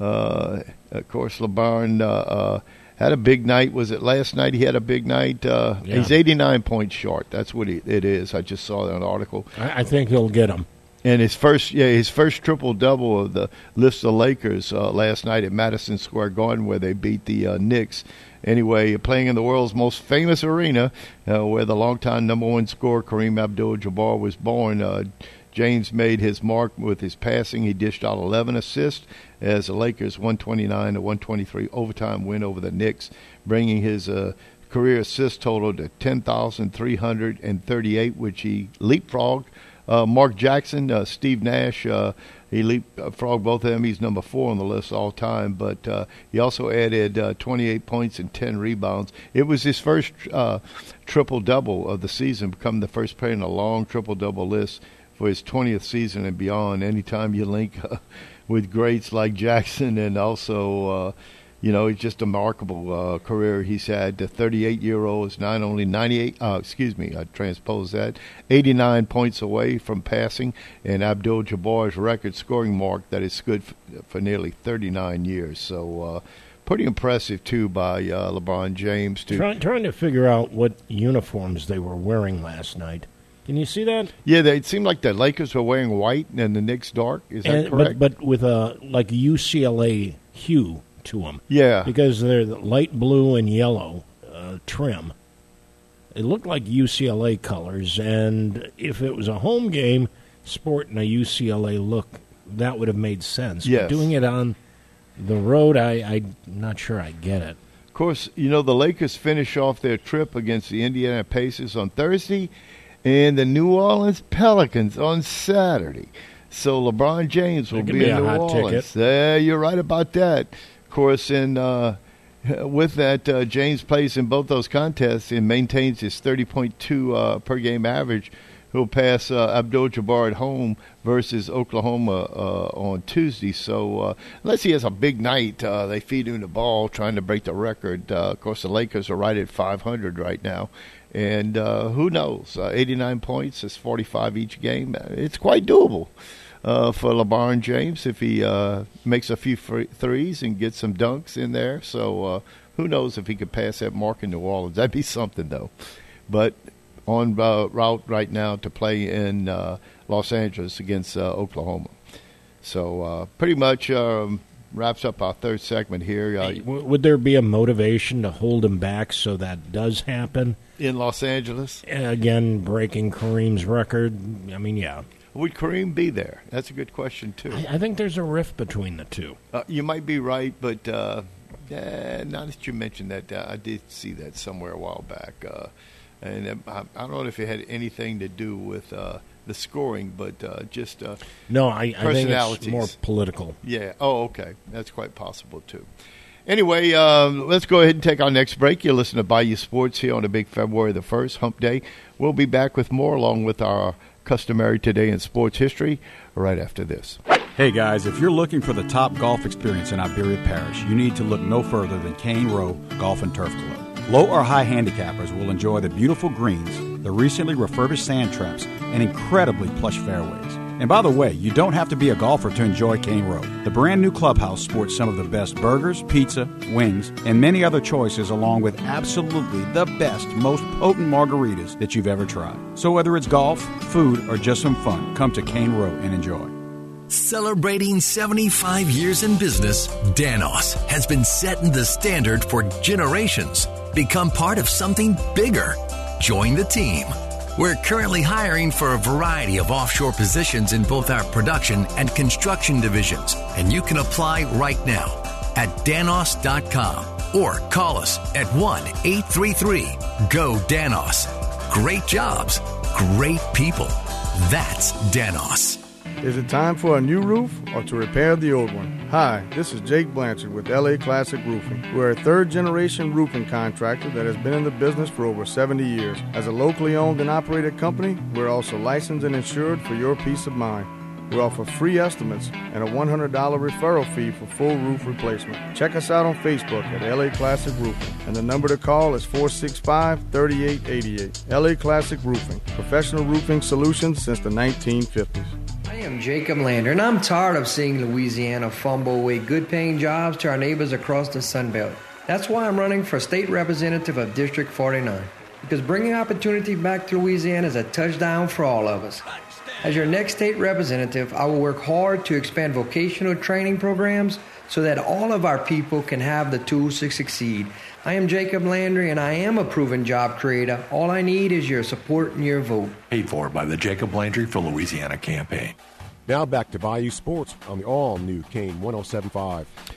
uh, of course, LeBron uh, uh, had a big night. Was it last night he had a big night? Uh, yeah. He's eighty-nine points short. That's what he, it is. I just saw an article. I, I think he'll get them. And his first, yeah, his first triple double of the lifts the Lakers uh, last night at Madison Square Garden, where they beat the uh, Knicks. Anyway, playing in the world's most famous arena, uh, where the longtime number one scorer Kareem Abdul-Jabbar was born. Uh, James made his mark with his passing. He dished out eleven assists as the Lakers' one twenty-nine to one twenty-three overtime win over the Knicks, bringing his uh, career assist total to ten thousand three hundred thirty-eight, which he leapfrogged. Uh, Mark Jackson, uh, Steve Nash, uh, he leapfrogged both of them. He's number four on the list all time, but uh, he also added uh, twenty-eight points and ten rebounds. It was his first uh, triple-double of the season, become the first player in a long triple-double list for his twentieth season and beyond. Anytime you link uh, with greats like Jackson and also, uh, you know, it's just a remarkable uh, career he's had. The thirty-eight-year-old is not only ninety-eight, uh, excuse me, I transpose that, eighty-nine points away from passing and Abdul-Jabbar's record scoring mark that has stood for, for nearly thirty-nine years. So uh, pretty impressive, too, by uh, LeBron James. To Try, trying to figure out what uniforms they were wearing last night. Can you see that? Yeah, they, it seemed like the Lakers were wearing white and the Knicks dark. Is that and, correct? But, but with a like U C L A hue to them. Yeah. Because they're the light blue and yellow uh, trim. It looked like U C L A colors, and if it was a home game sporting a U C L A look, that would have made sense. Yes. But doing it on the road, I, I'm not sure I get it. Of course, you know, the Lakers finish off their trip against the Indiana Pacers on Thursday, and the New Orleans Pelicans on Saturday. So LeBron James will be, be in New Orleans. Yeah, you're right about that. Of course, in, uh, with that, uh, James plays in both those contests and maintains his thirty point two uh, per game average. He'll pass uh, Abdul-Jabbar at home versus Oklahoma uh, on Tuesday. So uh, unless he has a big night, uh, they feed him the ball trying to break the record. Uh, of course, the Lakers are right at five hundred right now. And uh, who knows, uh, eighty-nine points is forty-five each game. It's quite doable uh, for LeBron James if he uh, makes a few free threes and gets some dunks in there. So uh, who knows if he could pass that mark in New Orleans. That'd be something, though. But on uh, route right now to play in uh, Los Angeles against uh, Oklahoma. So uh, pretty much um, wraps up our third segment here. Uh, hey, w- would there be a motivation to hold him back so that does happen? In Los Angeles? Again, breaking Kareem's record. I mean, yeah. Would Kareem be there? That's a good question, too. I, I think there's a rift between the two. Uh, you might be right, but uh, eh, now that you mentioned that, uh, I did see that somewhere a while back. Uh, and uh, I, I don't know if it had anything to do with uh, the scoring, but uh, just uh, no, I, I think it's more political. Yeah. Oh, okay. That's quite possible, too. Anyway, uh, let's go ahead and take our next break. You're listening to Bayou Sports here on a big February the first, Hump Day. We'll be back with more along with our customary Today in Sports History right after this. Hey, guys, if you're looking for the top golf experience in Iberia Parish, you need to look no further than Kane Row Golf and Turf Club. Low or high handicappers will enjoy the beautiful greens, the recently refurbished sand traps, and incredibly plush fairways. And by the way, you don't have to be a golfer to enjoy Cane Row. The brand new clubhouse sports some of the best burgers, pizza, wings, and many other choices along with absolutely the best, most potent margaritas that you've ever tried. So whether it's golf, food, or just some fun, come to Cane Row and enjoy. Celebrating seventy-five years in business, Danos has been setting the standard for generations. Become part of something bigger. Join the team. We're currently hiring for a variety of offshore positions in both our production and construction divisions, and you can apply right now at danos dot com or call us at one eight three three G O Danos. Great jobs, great people. That's Danos. Is it time for a new roof or to repair the old one? Hi, this is Jake Blanchard with L A Classic Roofing. We're a third-generation roofing contractor that has been in the business for over seventy years. As a locally owned and operated company, we're also licensed and insured for your peace of mind. We offer free estimates and a one hundred dollars referral fee for full roof replacement. Check us out on Facebook at L A Classic Roofing, and the number to call is four six five, three eight eight eight. L A Classic Roofing, professional roofing solutions since the nineteen fifties. I am Jacob Lander, and I'm tired of seeing Louisiana fumble away good-paying jobs to our neighbors across the Sun Belt. That's why I'm running for state representative of District forty-nine, because bringing opportunity back to Louisiana is a touchdown for all of us. As your next state representative, I will work hard to expand vocational training programs so that all of our people can have the tools to succeed. I am Jacob Landry, and I am a proven job creator. All I need is your support and your vote. Paid for by the Jacob Landry for Louisiana campaign. Now back to Bayou Sports on the all-new Kane one oh seven point five.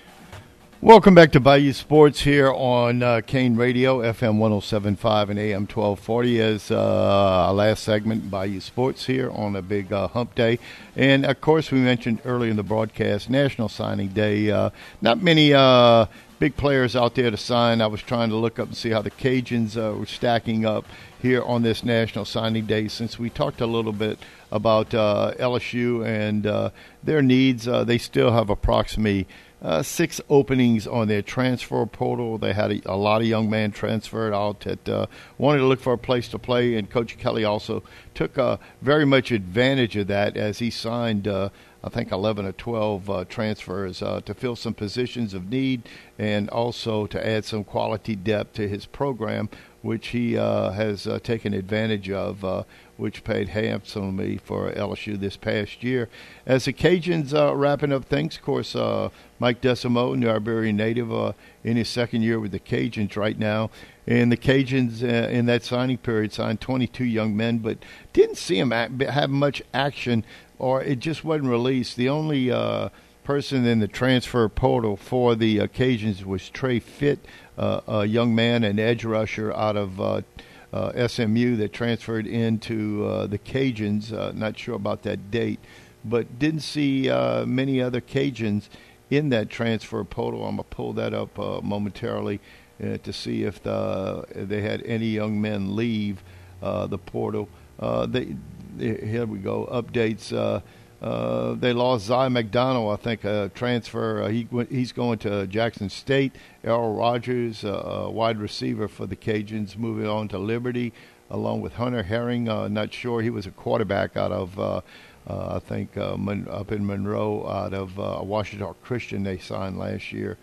Welcome back to Bayou Sports here on uh, Kane Radio, F M one oh seven point five and A M twelve forty. As uh, our last segment, Bayou Sports here on a big uh, hump day. And, of course, we mentioned earlier in the broadcast, National Signing Day. Uh, not many uh, big players out there to sign. I was trying to look up and see how the Cajuns uh, were stacking up here on this National Signing Day, since we talked a little bit about uh, L S U and uh, their needs. Uh, they still have approximately Uh, six openings on their transfer portal. They had a, a lot of young men transferred out that uh, wanted to look for a place to play, and Coach Kelly also took uh, very much advantage of that as he signed, uh, I think, eleven or twelve uh, transfers uh, to fill some positions of need and also to add some quality depth to his program, which he uh, has uh, taken advantage of, uh, which paid handsomely for L S U this past year. As the Cajuns uh, wrapping up things, of course, uh, Mike Decimo, New Iberian native, uh, in his second year with the Cajuns right now. And the Cajuns uh, in that signing period signed twenty-two young men, but didn't see them have much action, or it just wasn't released. The only uh, person in the transfer portal for the uh, Cajuns was Trey Fitt, Uh, a young man, an edge rusher out of uh, uh, S M U that transferred into uh, the Cajuns. Uh, not sure about that date, but didn't see uh, many other Cajuns in that transfer portal. I'm going to pull that up uh, momentarily uh, to see if the, they had any young men leave uh, the portal. Uh, they, here we go, updates. Uh, Uh, they lost Zy McDonald, I think, a transfer. Uh, he He's going to Jackson State. Errol Rogers, a uh, uh, wide receiver for the Cajuns, moving on to Liberty, along with Hunter Herring. Uh, not sure. He was a quarterback out of, uh, uh, I think, uh, Mon- up in Monroe, out of uh, Ouachita Christian they signed last year.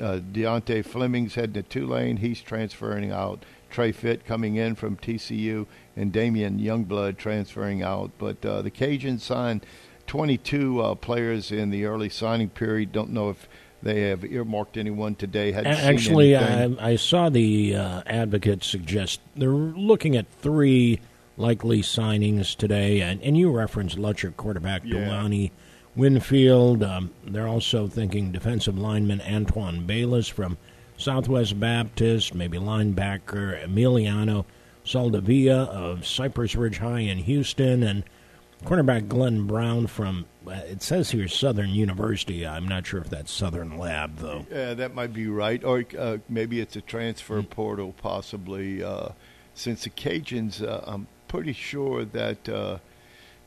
Uh, Deontay Fleming's heading to Tulane. He's transferring out. Trey Fitt coming in from T C U, and Damian Youngblood transferring out. But uh, the Cajuns signed twenty-two uh, players in the early signing period. Don't know if they have earmarked anyone today. Hadn't seen Actually, I, I saw the uh, advocate suggest they're looking at three likely signings today, and, and you referenced Lutcher quarterback yeah. Delani Winfield. Um, they're also thinking defensive lineman Antoine Bayless from Southwest Baptist, maybe linebacker Emiliano Saldivia of Cypress Ridge High in Houston, and cornerback Glenn Brown from, it says here, Southern University. I'm not sure if that's Southern Lab, though. Yeah, that might be right. Or uh, maybe it's a transfer mm-hmm. portal, possibly. Uh, since the Cajuns, uh, I'm pretty sure that uh,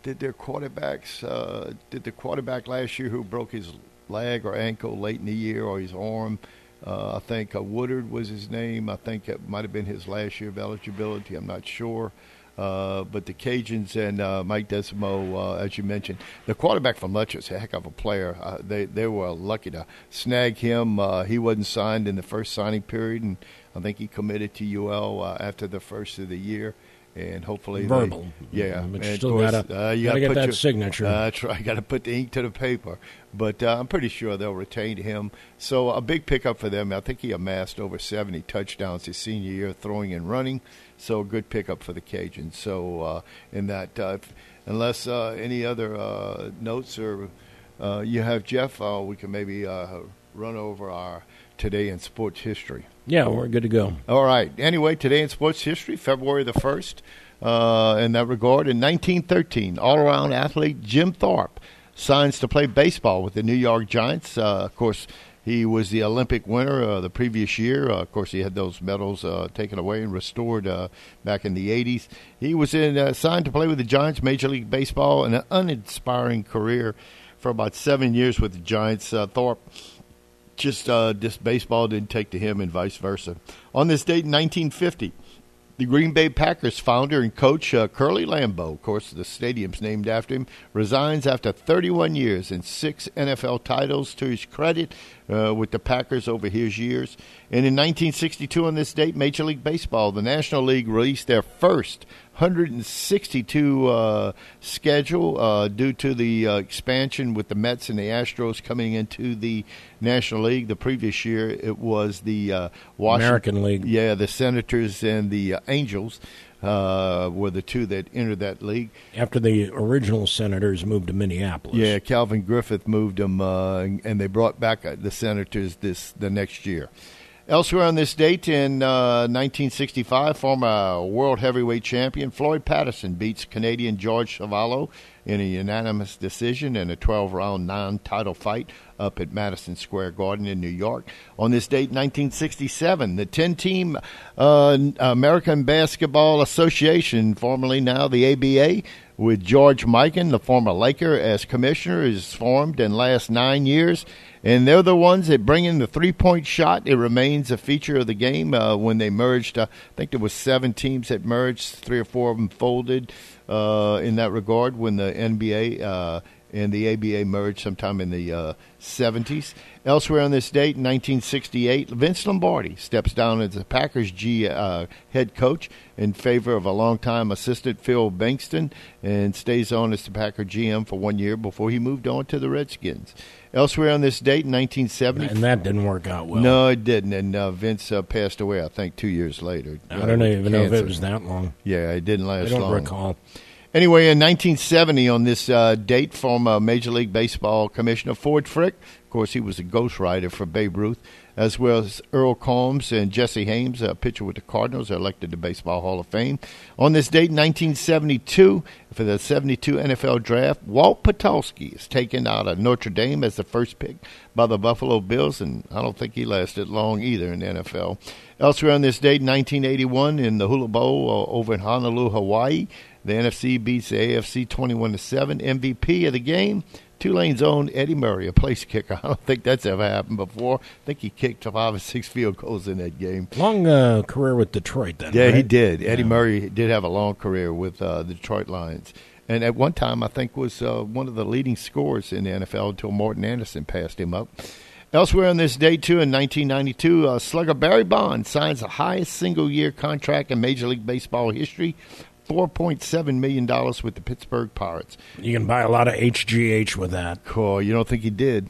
did their quarterbacks, uh, did the quarterback last year who broke his leg or ankle late in the year or his arm, uh, I think uh, Woodard was his name. I think it might have been his last year of eligibility. I'm not sure. Uh, but the Cajuns and uh, Mike Decimo, uh, as you mentioned, the quarterback from Lutcher is a heck of a player. Uh, they they were lucky to snag him. Uh, he wasn't signed in the first signing period, and I think he committed to U L uh, after the first of the year. And hopefully, verbal, they, yeah. But you still course, gotta, uh, you gotta, gotta get that your, signature. Uh, try, gotta put the ink to the paper. But uh, I'm pretty sure they'll retain him. So a big pickup for them. I think he amassed over seventy touchdowns his senior year, throwing and running. So a good pickup for the Cajuns. So uh, in that, uh, if, unless uh, any other uh, notes or uh, you have, Jeff, uh, we can maybe uh, run over our Today in Sports History. Yeah, we're good to go. All right. Anyway, today in sports history, February the first, uh, in that regard, in nineteen thirteen, all-around athlete Jim Thorpe signs to play baseball with the New York Giants. Uh, of course, he was the Olympic winner uh, the previous year. Uh, of course, he had those medals uh, taken away and restored uh, back in the eighties. He was in, uh, signed to play with the Giants, Major League Baseball, and an uninspiring career for about seven years with the Giants. Uh, Thorpe. Just uh, this baseball didn't take to him and vice versa. On this date in nineteen fifty, the Green Bay Packers founder and coach uh, Curly Lambeau, of course the stadium's named after him, resigns after thirty-one years and six N F L titles to his credit uh, with the Packers over his years. And in nineteen sixty-two on this date, Major League Baseball, the National League, released their first one hundred sixty-two uh, schedule uh, due to the uh, expansion with the Mets and the Astros coming into the National League. The previous year it was the uh, Washington American League. Yeah, the Senators and the uh, Angels uh, were the two that entered that league. After the original Senators moved to Minneapolis. Yeah, Calvin Griffith moved them, uh, and they brought back the Senators this the next year. Elsewhere on this date in uh, nineteen sixty-five, former world heavyweight champion Floyd Patterson beats Canadian George Savallo in a unanimous decision in a twelve-round non-title fight up at Madison Square Garden in New York. On this date, nineteen sixty-seven, the ten-team uh, American Basketball Association, formerly now the A B A, with George Mikan, the former Laker, as commissioner, is formed in the last nine years. And they're the ones that bring in the three-point shot. It remains a feature of the game uh, when they merged. Uh, I think there was seven teams that merged. Three or four of them folded uh, in that regard when the N B A uh, and the A B A merged sometime in the uh, seventies. Elsewhere on this date, in nineteen sixty-eight, Vince Lombardi steps down as the Packers G, uh, head coach in favor of a longtime assistant, Phil Bankston, and stays on as the Packer G M for one year before he moved on to the Redskins. Elsewhere on this date in nineteen seventy. And that didn't work out well. No, it didn't. And uh, Vince uh, passed away, I think, two years later. I don't uh, even know if it was that long. Yeah, it didn't last long. I don't long. recall. Anyway, in nineteen seventy, on this uh, date, former Major League Baseball Commissioner Ford Frick, of course, he was a ghostwriter for Babe Ruth, as well as Earl Combs and Jesse Hames, a pitcher with the Cardinals, are elected to Baseball Hall of Fame. On this date, nineteen seventy-two, for the seventy-two N F L Draft, Walt Putowski is taken out of Notre Dame as the first pick by the Buffalo Bills, and I don't think he lasted long either in the N F L. Elsewhere on this date, nineteen eighty-one, in the Hula Bowl uh, over in Honolulu, Hawaii, the N F C beats the A F C twenty-one to seven. M V P of the game, Tulane's own Eddie Murray, a place kicker. I don't think that's ever happened before. I think he kicked five or six field goals in that game. Long uh, career with Detroit then, Yeah, right? he did. Eddie yeah. Murray did have a long career with uh, the Detroit Lions. And at one time, I think, was uh, one of the leading scorers in the N F L until Morton Anderson passed him up. Elsewhere on this day, too, in nineteen ninety-two, uh, slugger Barry Bonds signs the highest single-year contract in Major League Baseball history, four point seven million dollars with the Pittsburgh Pirates. You can buy a lot of H G H with that. Cool. You don't think he did.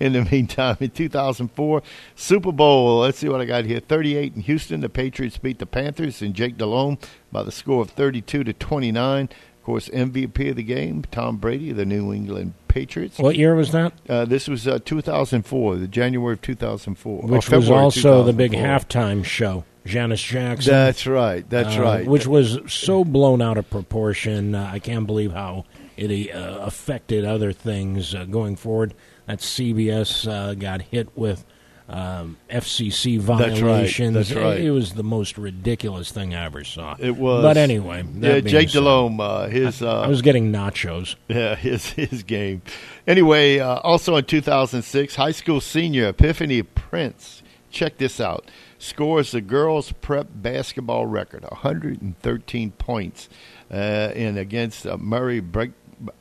In the meantime, in two thousand four, Super Bowl, let's see what I got here, thirty-eight in Houston. The Patriots beat the Panthers and Jake Delhomme by the score of thirty-two to twenty-nine. Of course, M V P of the game, Tom Brady, the New England Patriots. What year was that? Uh, this was uh, two thousand four, the January of two thousand four. Which was also the big halftime show. Janis Jackson. That's right. That's uh, right. Which was so blown out of proportion. Uh, I can't believe how it uh, affected other things uh, going forward. That C B S uh, got hit with um, F C C violations. That's right. That's right. It, it was the most ridiculous thing I ever saw. It was. But anyway. Yeah, Jake Delhomme. Uh, his. Uh, I, I was getting nachos. Yeah, his his game. Anyway, uh, also in two thousand six, high school senior Epiphany Prince. Check this out. Scores the girls' prep basketball record, one hundred thirteen points, uh, and against uh, Murray Berg,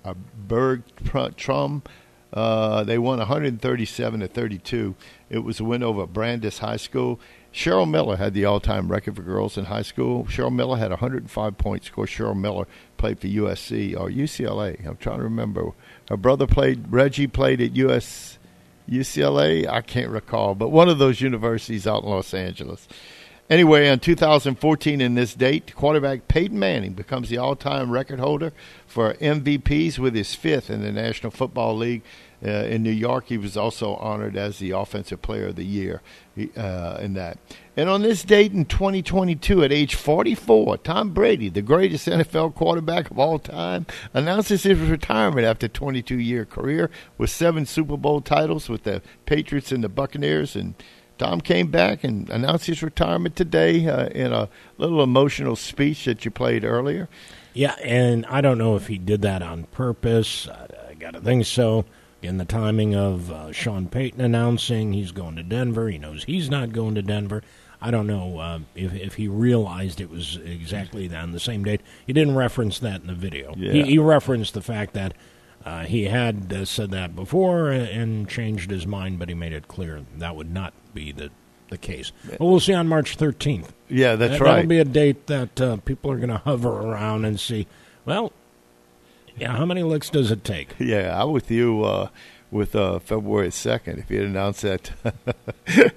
uh, Bergstrom, uh, they won one thirty-seven to thirty-two. It was a win over Brandeis High School. Cheryl Miller had the all-time record for girls in high school. Cheryl Miller had one hundred five points. Of course, Cheryl Miller played for U S C or U C L A. I'm trying to remember. Her brother played. Reggie played at U S C. U C L A, I can't recall, but one of those universities out in Los Angeles. Anyway, in two thousand fourteen, in this date, quarterback Peyton Manning becomes the all-time record holder for M V Ps with his fifth in the National Football League. Uh, in New York, he was also honored as the Offensive Player of the Year uh, in that. And on this date in twenty twenty-two, at age forty-four, Tom Brady, the greatest N F L quarterback of all time, announces his retirement after a twenty-two-year career with seven Super Bowl titles with the Patriots and the Buccaneers. And Tom came back and announced his retirement today uh, in a little emotional speech that you played earlier. Yeah, and I don't know if he did that on purpose. I, I got to think so. In the timing of uh, Sean Payton announcing he's going to Denver. He knows he's not going to Denver. I don't know uh, if, if he realized it was exactly on the same date. He didn't reference that in the video. Yeah. He, he referenced the fact that uh, he had uh, said that before and, and changed his mind, but he made it clear that would not be the the case. But we'll see on March thirteenth. Yeah, that's that, right. That'll be a date that uh, people are going to hover around and see, well, yeah, how many licks does it take? Yeah, I'm with you uh, with uh, February second. If you had announced that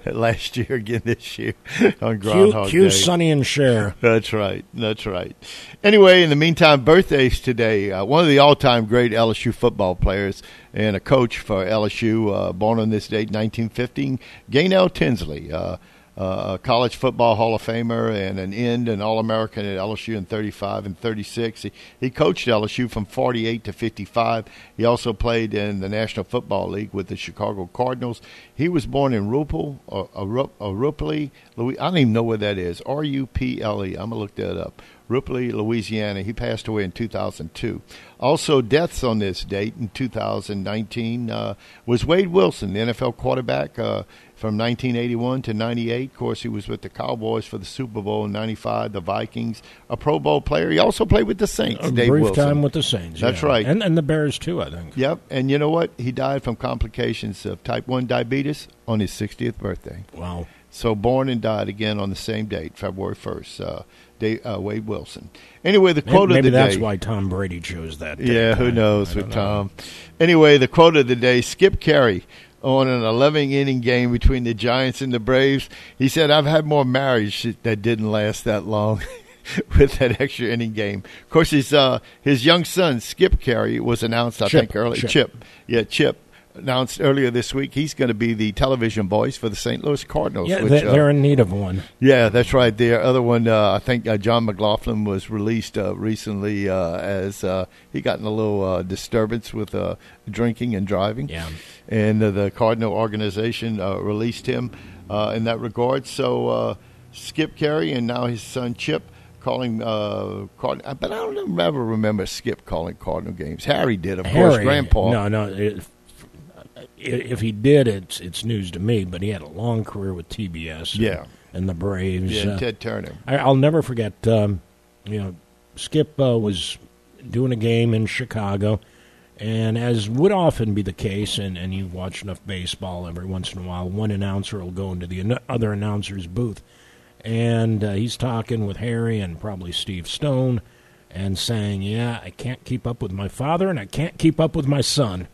last year, again this year on Groundhog Q, Q, Day. Q, Sonny, and Cher. That's right. That's right. Anyway, in the meantime, birthdays today. Uh, one of the all-time great L S U football players and a coach for L S U, uh, born on this date, nineteen fifteen, Gaynell Tinsley. Uh Uh, a college football Hall of Famer and an end and All-American at L S U in thirty-five and thirty-six. He, he coached L S U from forty-eight to fifty-five. He also played in the National Football League with the Chicago Cardinals. He was born in Ruple, or, or, or Rupley, Louis, I don't even know where that is, R U P L E. I'm going to look that up. Rupley, Louisiana. He passed away in two thousand two. Also, deaths on this date in two thousand nineteen uh, was Wade Wilson, the N F L quarterback uh, from nineteen eighty-one to ninety-eight. Of course, he was with the Cowboys for the Super Bowl in ninety-five, the Vikings, a Pro Bowl player. He also played with the Saints, a Dave brief Wilson. time with the Saints. That's yeah. right. And, and the Bears, too, I think. Yep. And you know what? He died from complications of type one diabetes on his sixtieth birthday. Wow. So born and died again on the same date, February first. Uh, Uh, Wade Wilson. Anyway, the quote maybe, of the maybe day. Maybe that's why Tom Brady chose that. Yeah, who knows with know. Tom. Anyway, the quote of the day, Skip Carey on an eleven-inning game between the Giants and the Braves. He said, I've had more marriage that didn't last that long with that extra inning game. Of course, his, uh, his young son, Skip Carey, was announced, I Chip, think, earlier. Chip. Chip. Yeah, Chip. Announced earlier this week, he's going to be the television voice for the Saint Louis Cardinals. Yeah, which, they're, uh, they're in need of one. Yeah, that's right. The other one, uh, I think uh, John McLaughlin was released uh, recently uh, as uh, he got in a little uh, disturbance with uh, drinking and driving. Yeah. And uh, the Cardinal organization uh, released him uh, in that regard. So uh, Skip Carey and now his son Chip calling uh, Cardinal. But I don't ever remember Skip calling Cardinal games. Harry did, of Harry, course, Grandpa. No, no, it, if he did, it's it's news to me, but he had a long career with T B S and, yeah. and the Braves. Yeah, and Ted Turner. Uh, I, I'll never forget, um, you know, Skip uh, was doing a game in Chicago, and as would often be the case, and, and you watch enough baseball every once in a while, one announcer will go into the other announcer's booth, and uh, he's talking with Harry and probably Steve Stone and saying, yeah, I can't keep up with my father and I can't keep up with my son.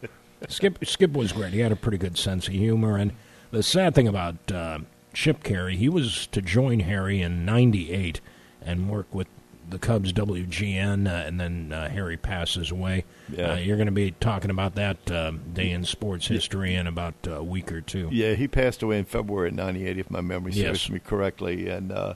Skip Skip was great. He had a pretty good sense of humor. And the sad thing about uh, Chip Carey, he was to join Harry in ninety-eight and work with the Cubs W G N, uh, and then uh, Harry passes away. Yeah. Uh, you're going to be talking about that uh, day in sports history in about a week or two. Yeah, he passed away in February of ninety-eight, if my memory serves yes. me correctly. And, uh,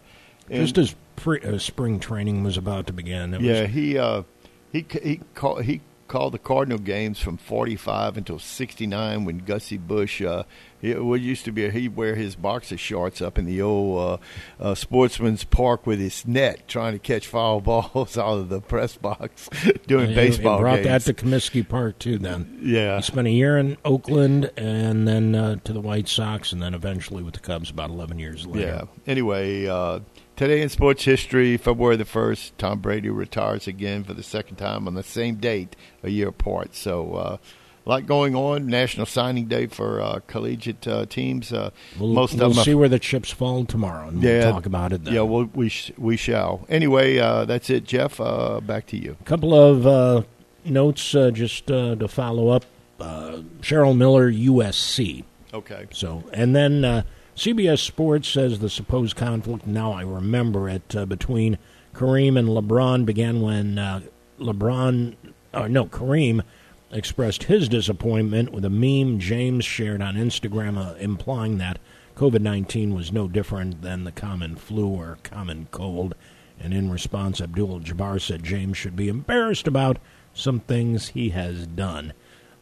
and just as pre- uh, spring training was about to begin. It yeah, was, he, uh, he, he, call, he called the Cardinal games from forty-five until sixty-nine when Gussie Bush, uh, it used to be, a, he'd wear his boxer shorts up in the old uh, uh, Sportsman's Park with his net trying to catch foul balls out of the press box doing yeah, baseball games. He brought games. that to Comiskey Park, too, then. Yeah. He spent a year in Oakland and then uh, to the White Sox and then eventually with the Cubs about eleven years later. Yeah. Anyway, uh, today in sports history, February the first, Tom Brady retires again for the second time on the same date, a year apart. So, uh, a lot going on. National Signing Day for uh, collegiate uh, teams. Uh, we'll most we'll of them see are, where the chips fall tomorrow, and yeah, we'll talk about it then. Yeah, we'll, we, sh- we shall. Anyway, uh, that's it, Jeff. Uh, back to you. A couple of uh, notes uh, just uh, to follow up. Uh, Cheryl Miller, U S C. Okay. So, and then uh, C B S Sports says the supposed conflict, now I remember it, uh, between Kareem and LeBron began when uh, LeBron, or no, Kareem, expressed his disappointment with a meme James shared on Instagram uh, implying that COVID nineteen was no different than the common flu or common cold. And in response, Abdul-Jabbar said James should be embarrassed about some things he has done.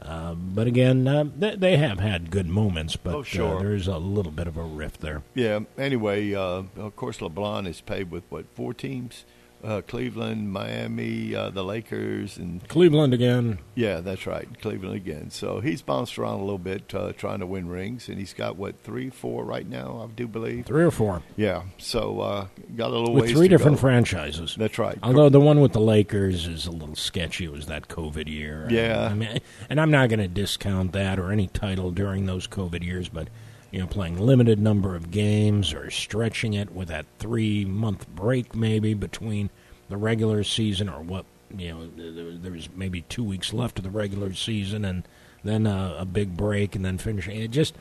Uh, but again, uh, they, they have had good moments, but oh, sure. uh, there's a little bit of a rift there. Yeah, anyway, uh, of course, LeBron is paid with, what, four teams? Uh, Cleveland, Miami, uh, the Lakers, and Cleveland again. Yeah, that's right, Cleveland again. So he's bounced around a little bit, uh, trying to win rings, and he's got what three, four right now, I do believe. Three or four. Yeah. So uh, got a little with ways three to different go. franchises. That's right. Although the one with the Lakers is a little sketchy. It was that COVID year. Yeah. I mean, and I'm not going to discount that or any title during those COVID years, but you know, playing limited number of games or stretching it with that three-month break maybe between the regular season, or what, you know, there's maybe two weeks left of the regular season and then a, a big break and then finishing. It just,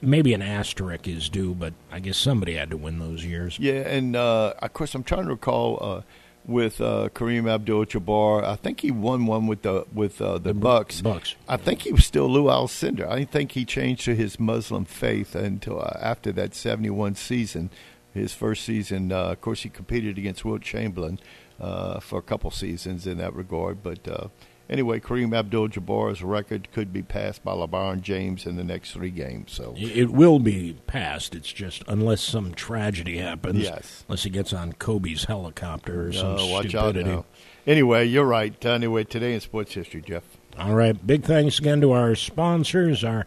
maybe an asterisk is due, but I guess somebody had to win those years. Yeah, and uh, of course I'm trying to recall uh, with uh, Kareem Abdul-Jabbar. I think he won one with the with uh, the, the Bucks. Bucks. I think he was still Lou Alcindor. I think he changed to his Muslim faith until uh, after that seventy-one season. His first season, uh, of course, he competed against Wilt Chamberlain uh, for a couple seasons in that regard. But uh, anyway, Kareem Abdul-Jabbar's record could be passed by LeBron James in the next three games. So it will be passed. It's just unless some tragedy happens. Yes. Unless he gets on Kobe's helicopter or some uh, watch stupidity. Out now. Anyway, you're right. Anyway, today in sports history, Jeff. All right. Big thanks again to our sponsors. Our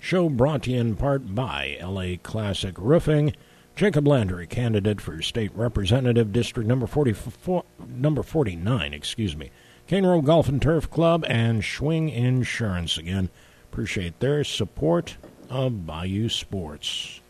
show brought to you in part by L A Classic Roofing. Jacob Landry, candidate for state representative, district number forty-four, number forty-nine, excuse me. Kane Road Golf and Turf Club and Schwing Insurance. Again, appreciate their support of Bayou Sports.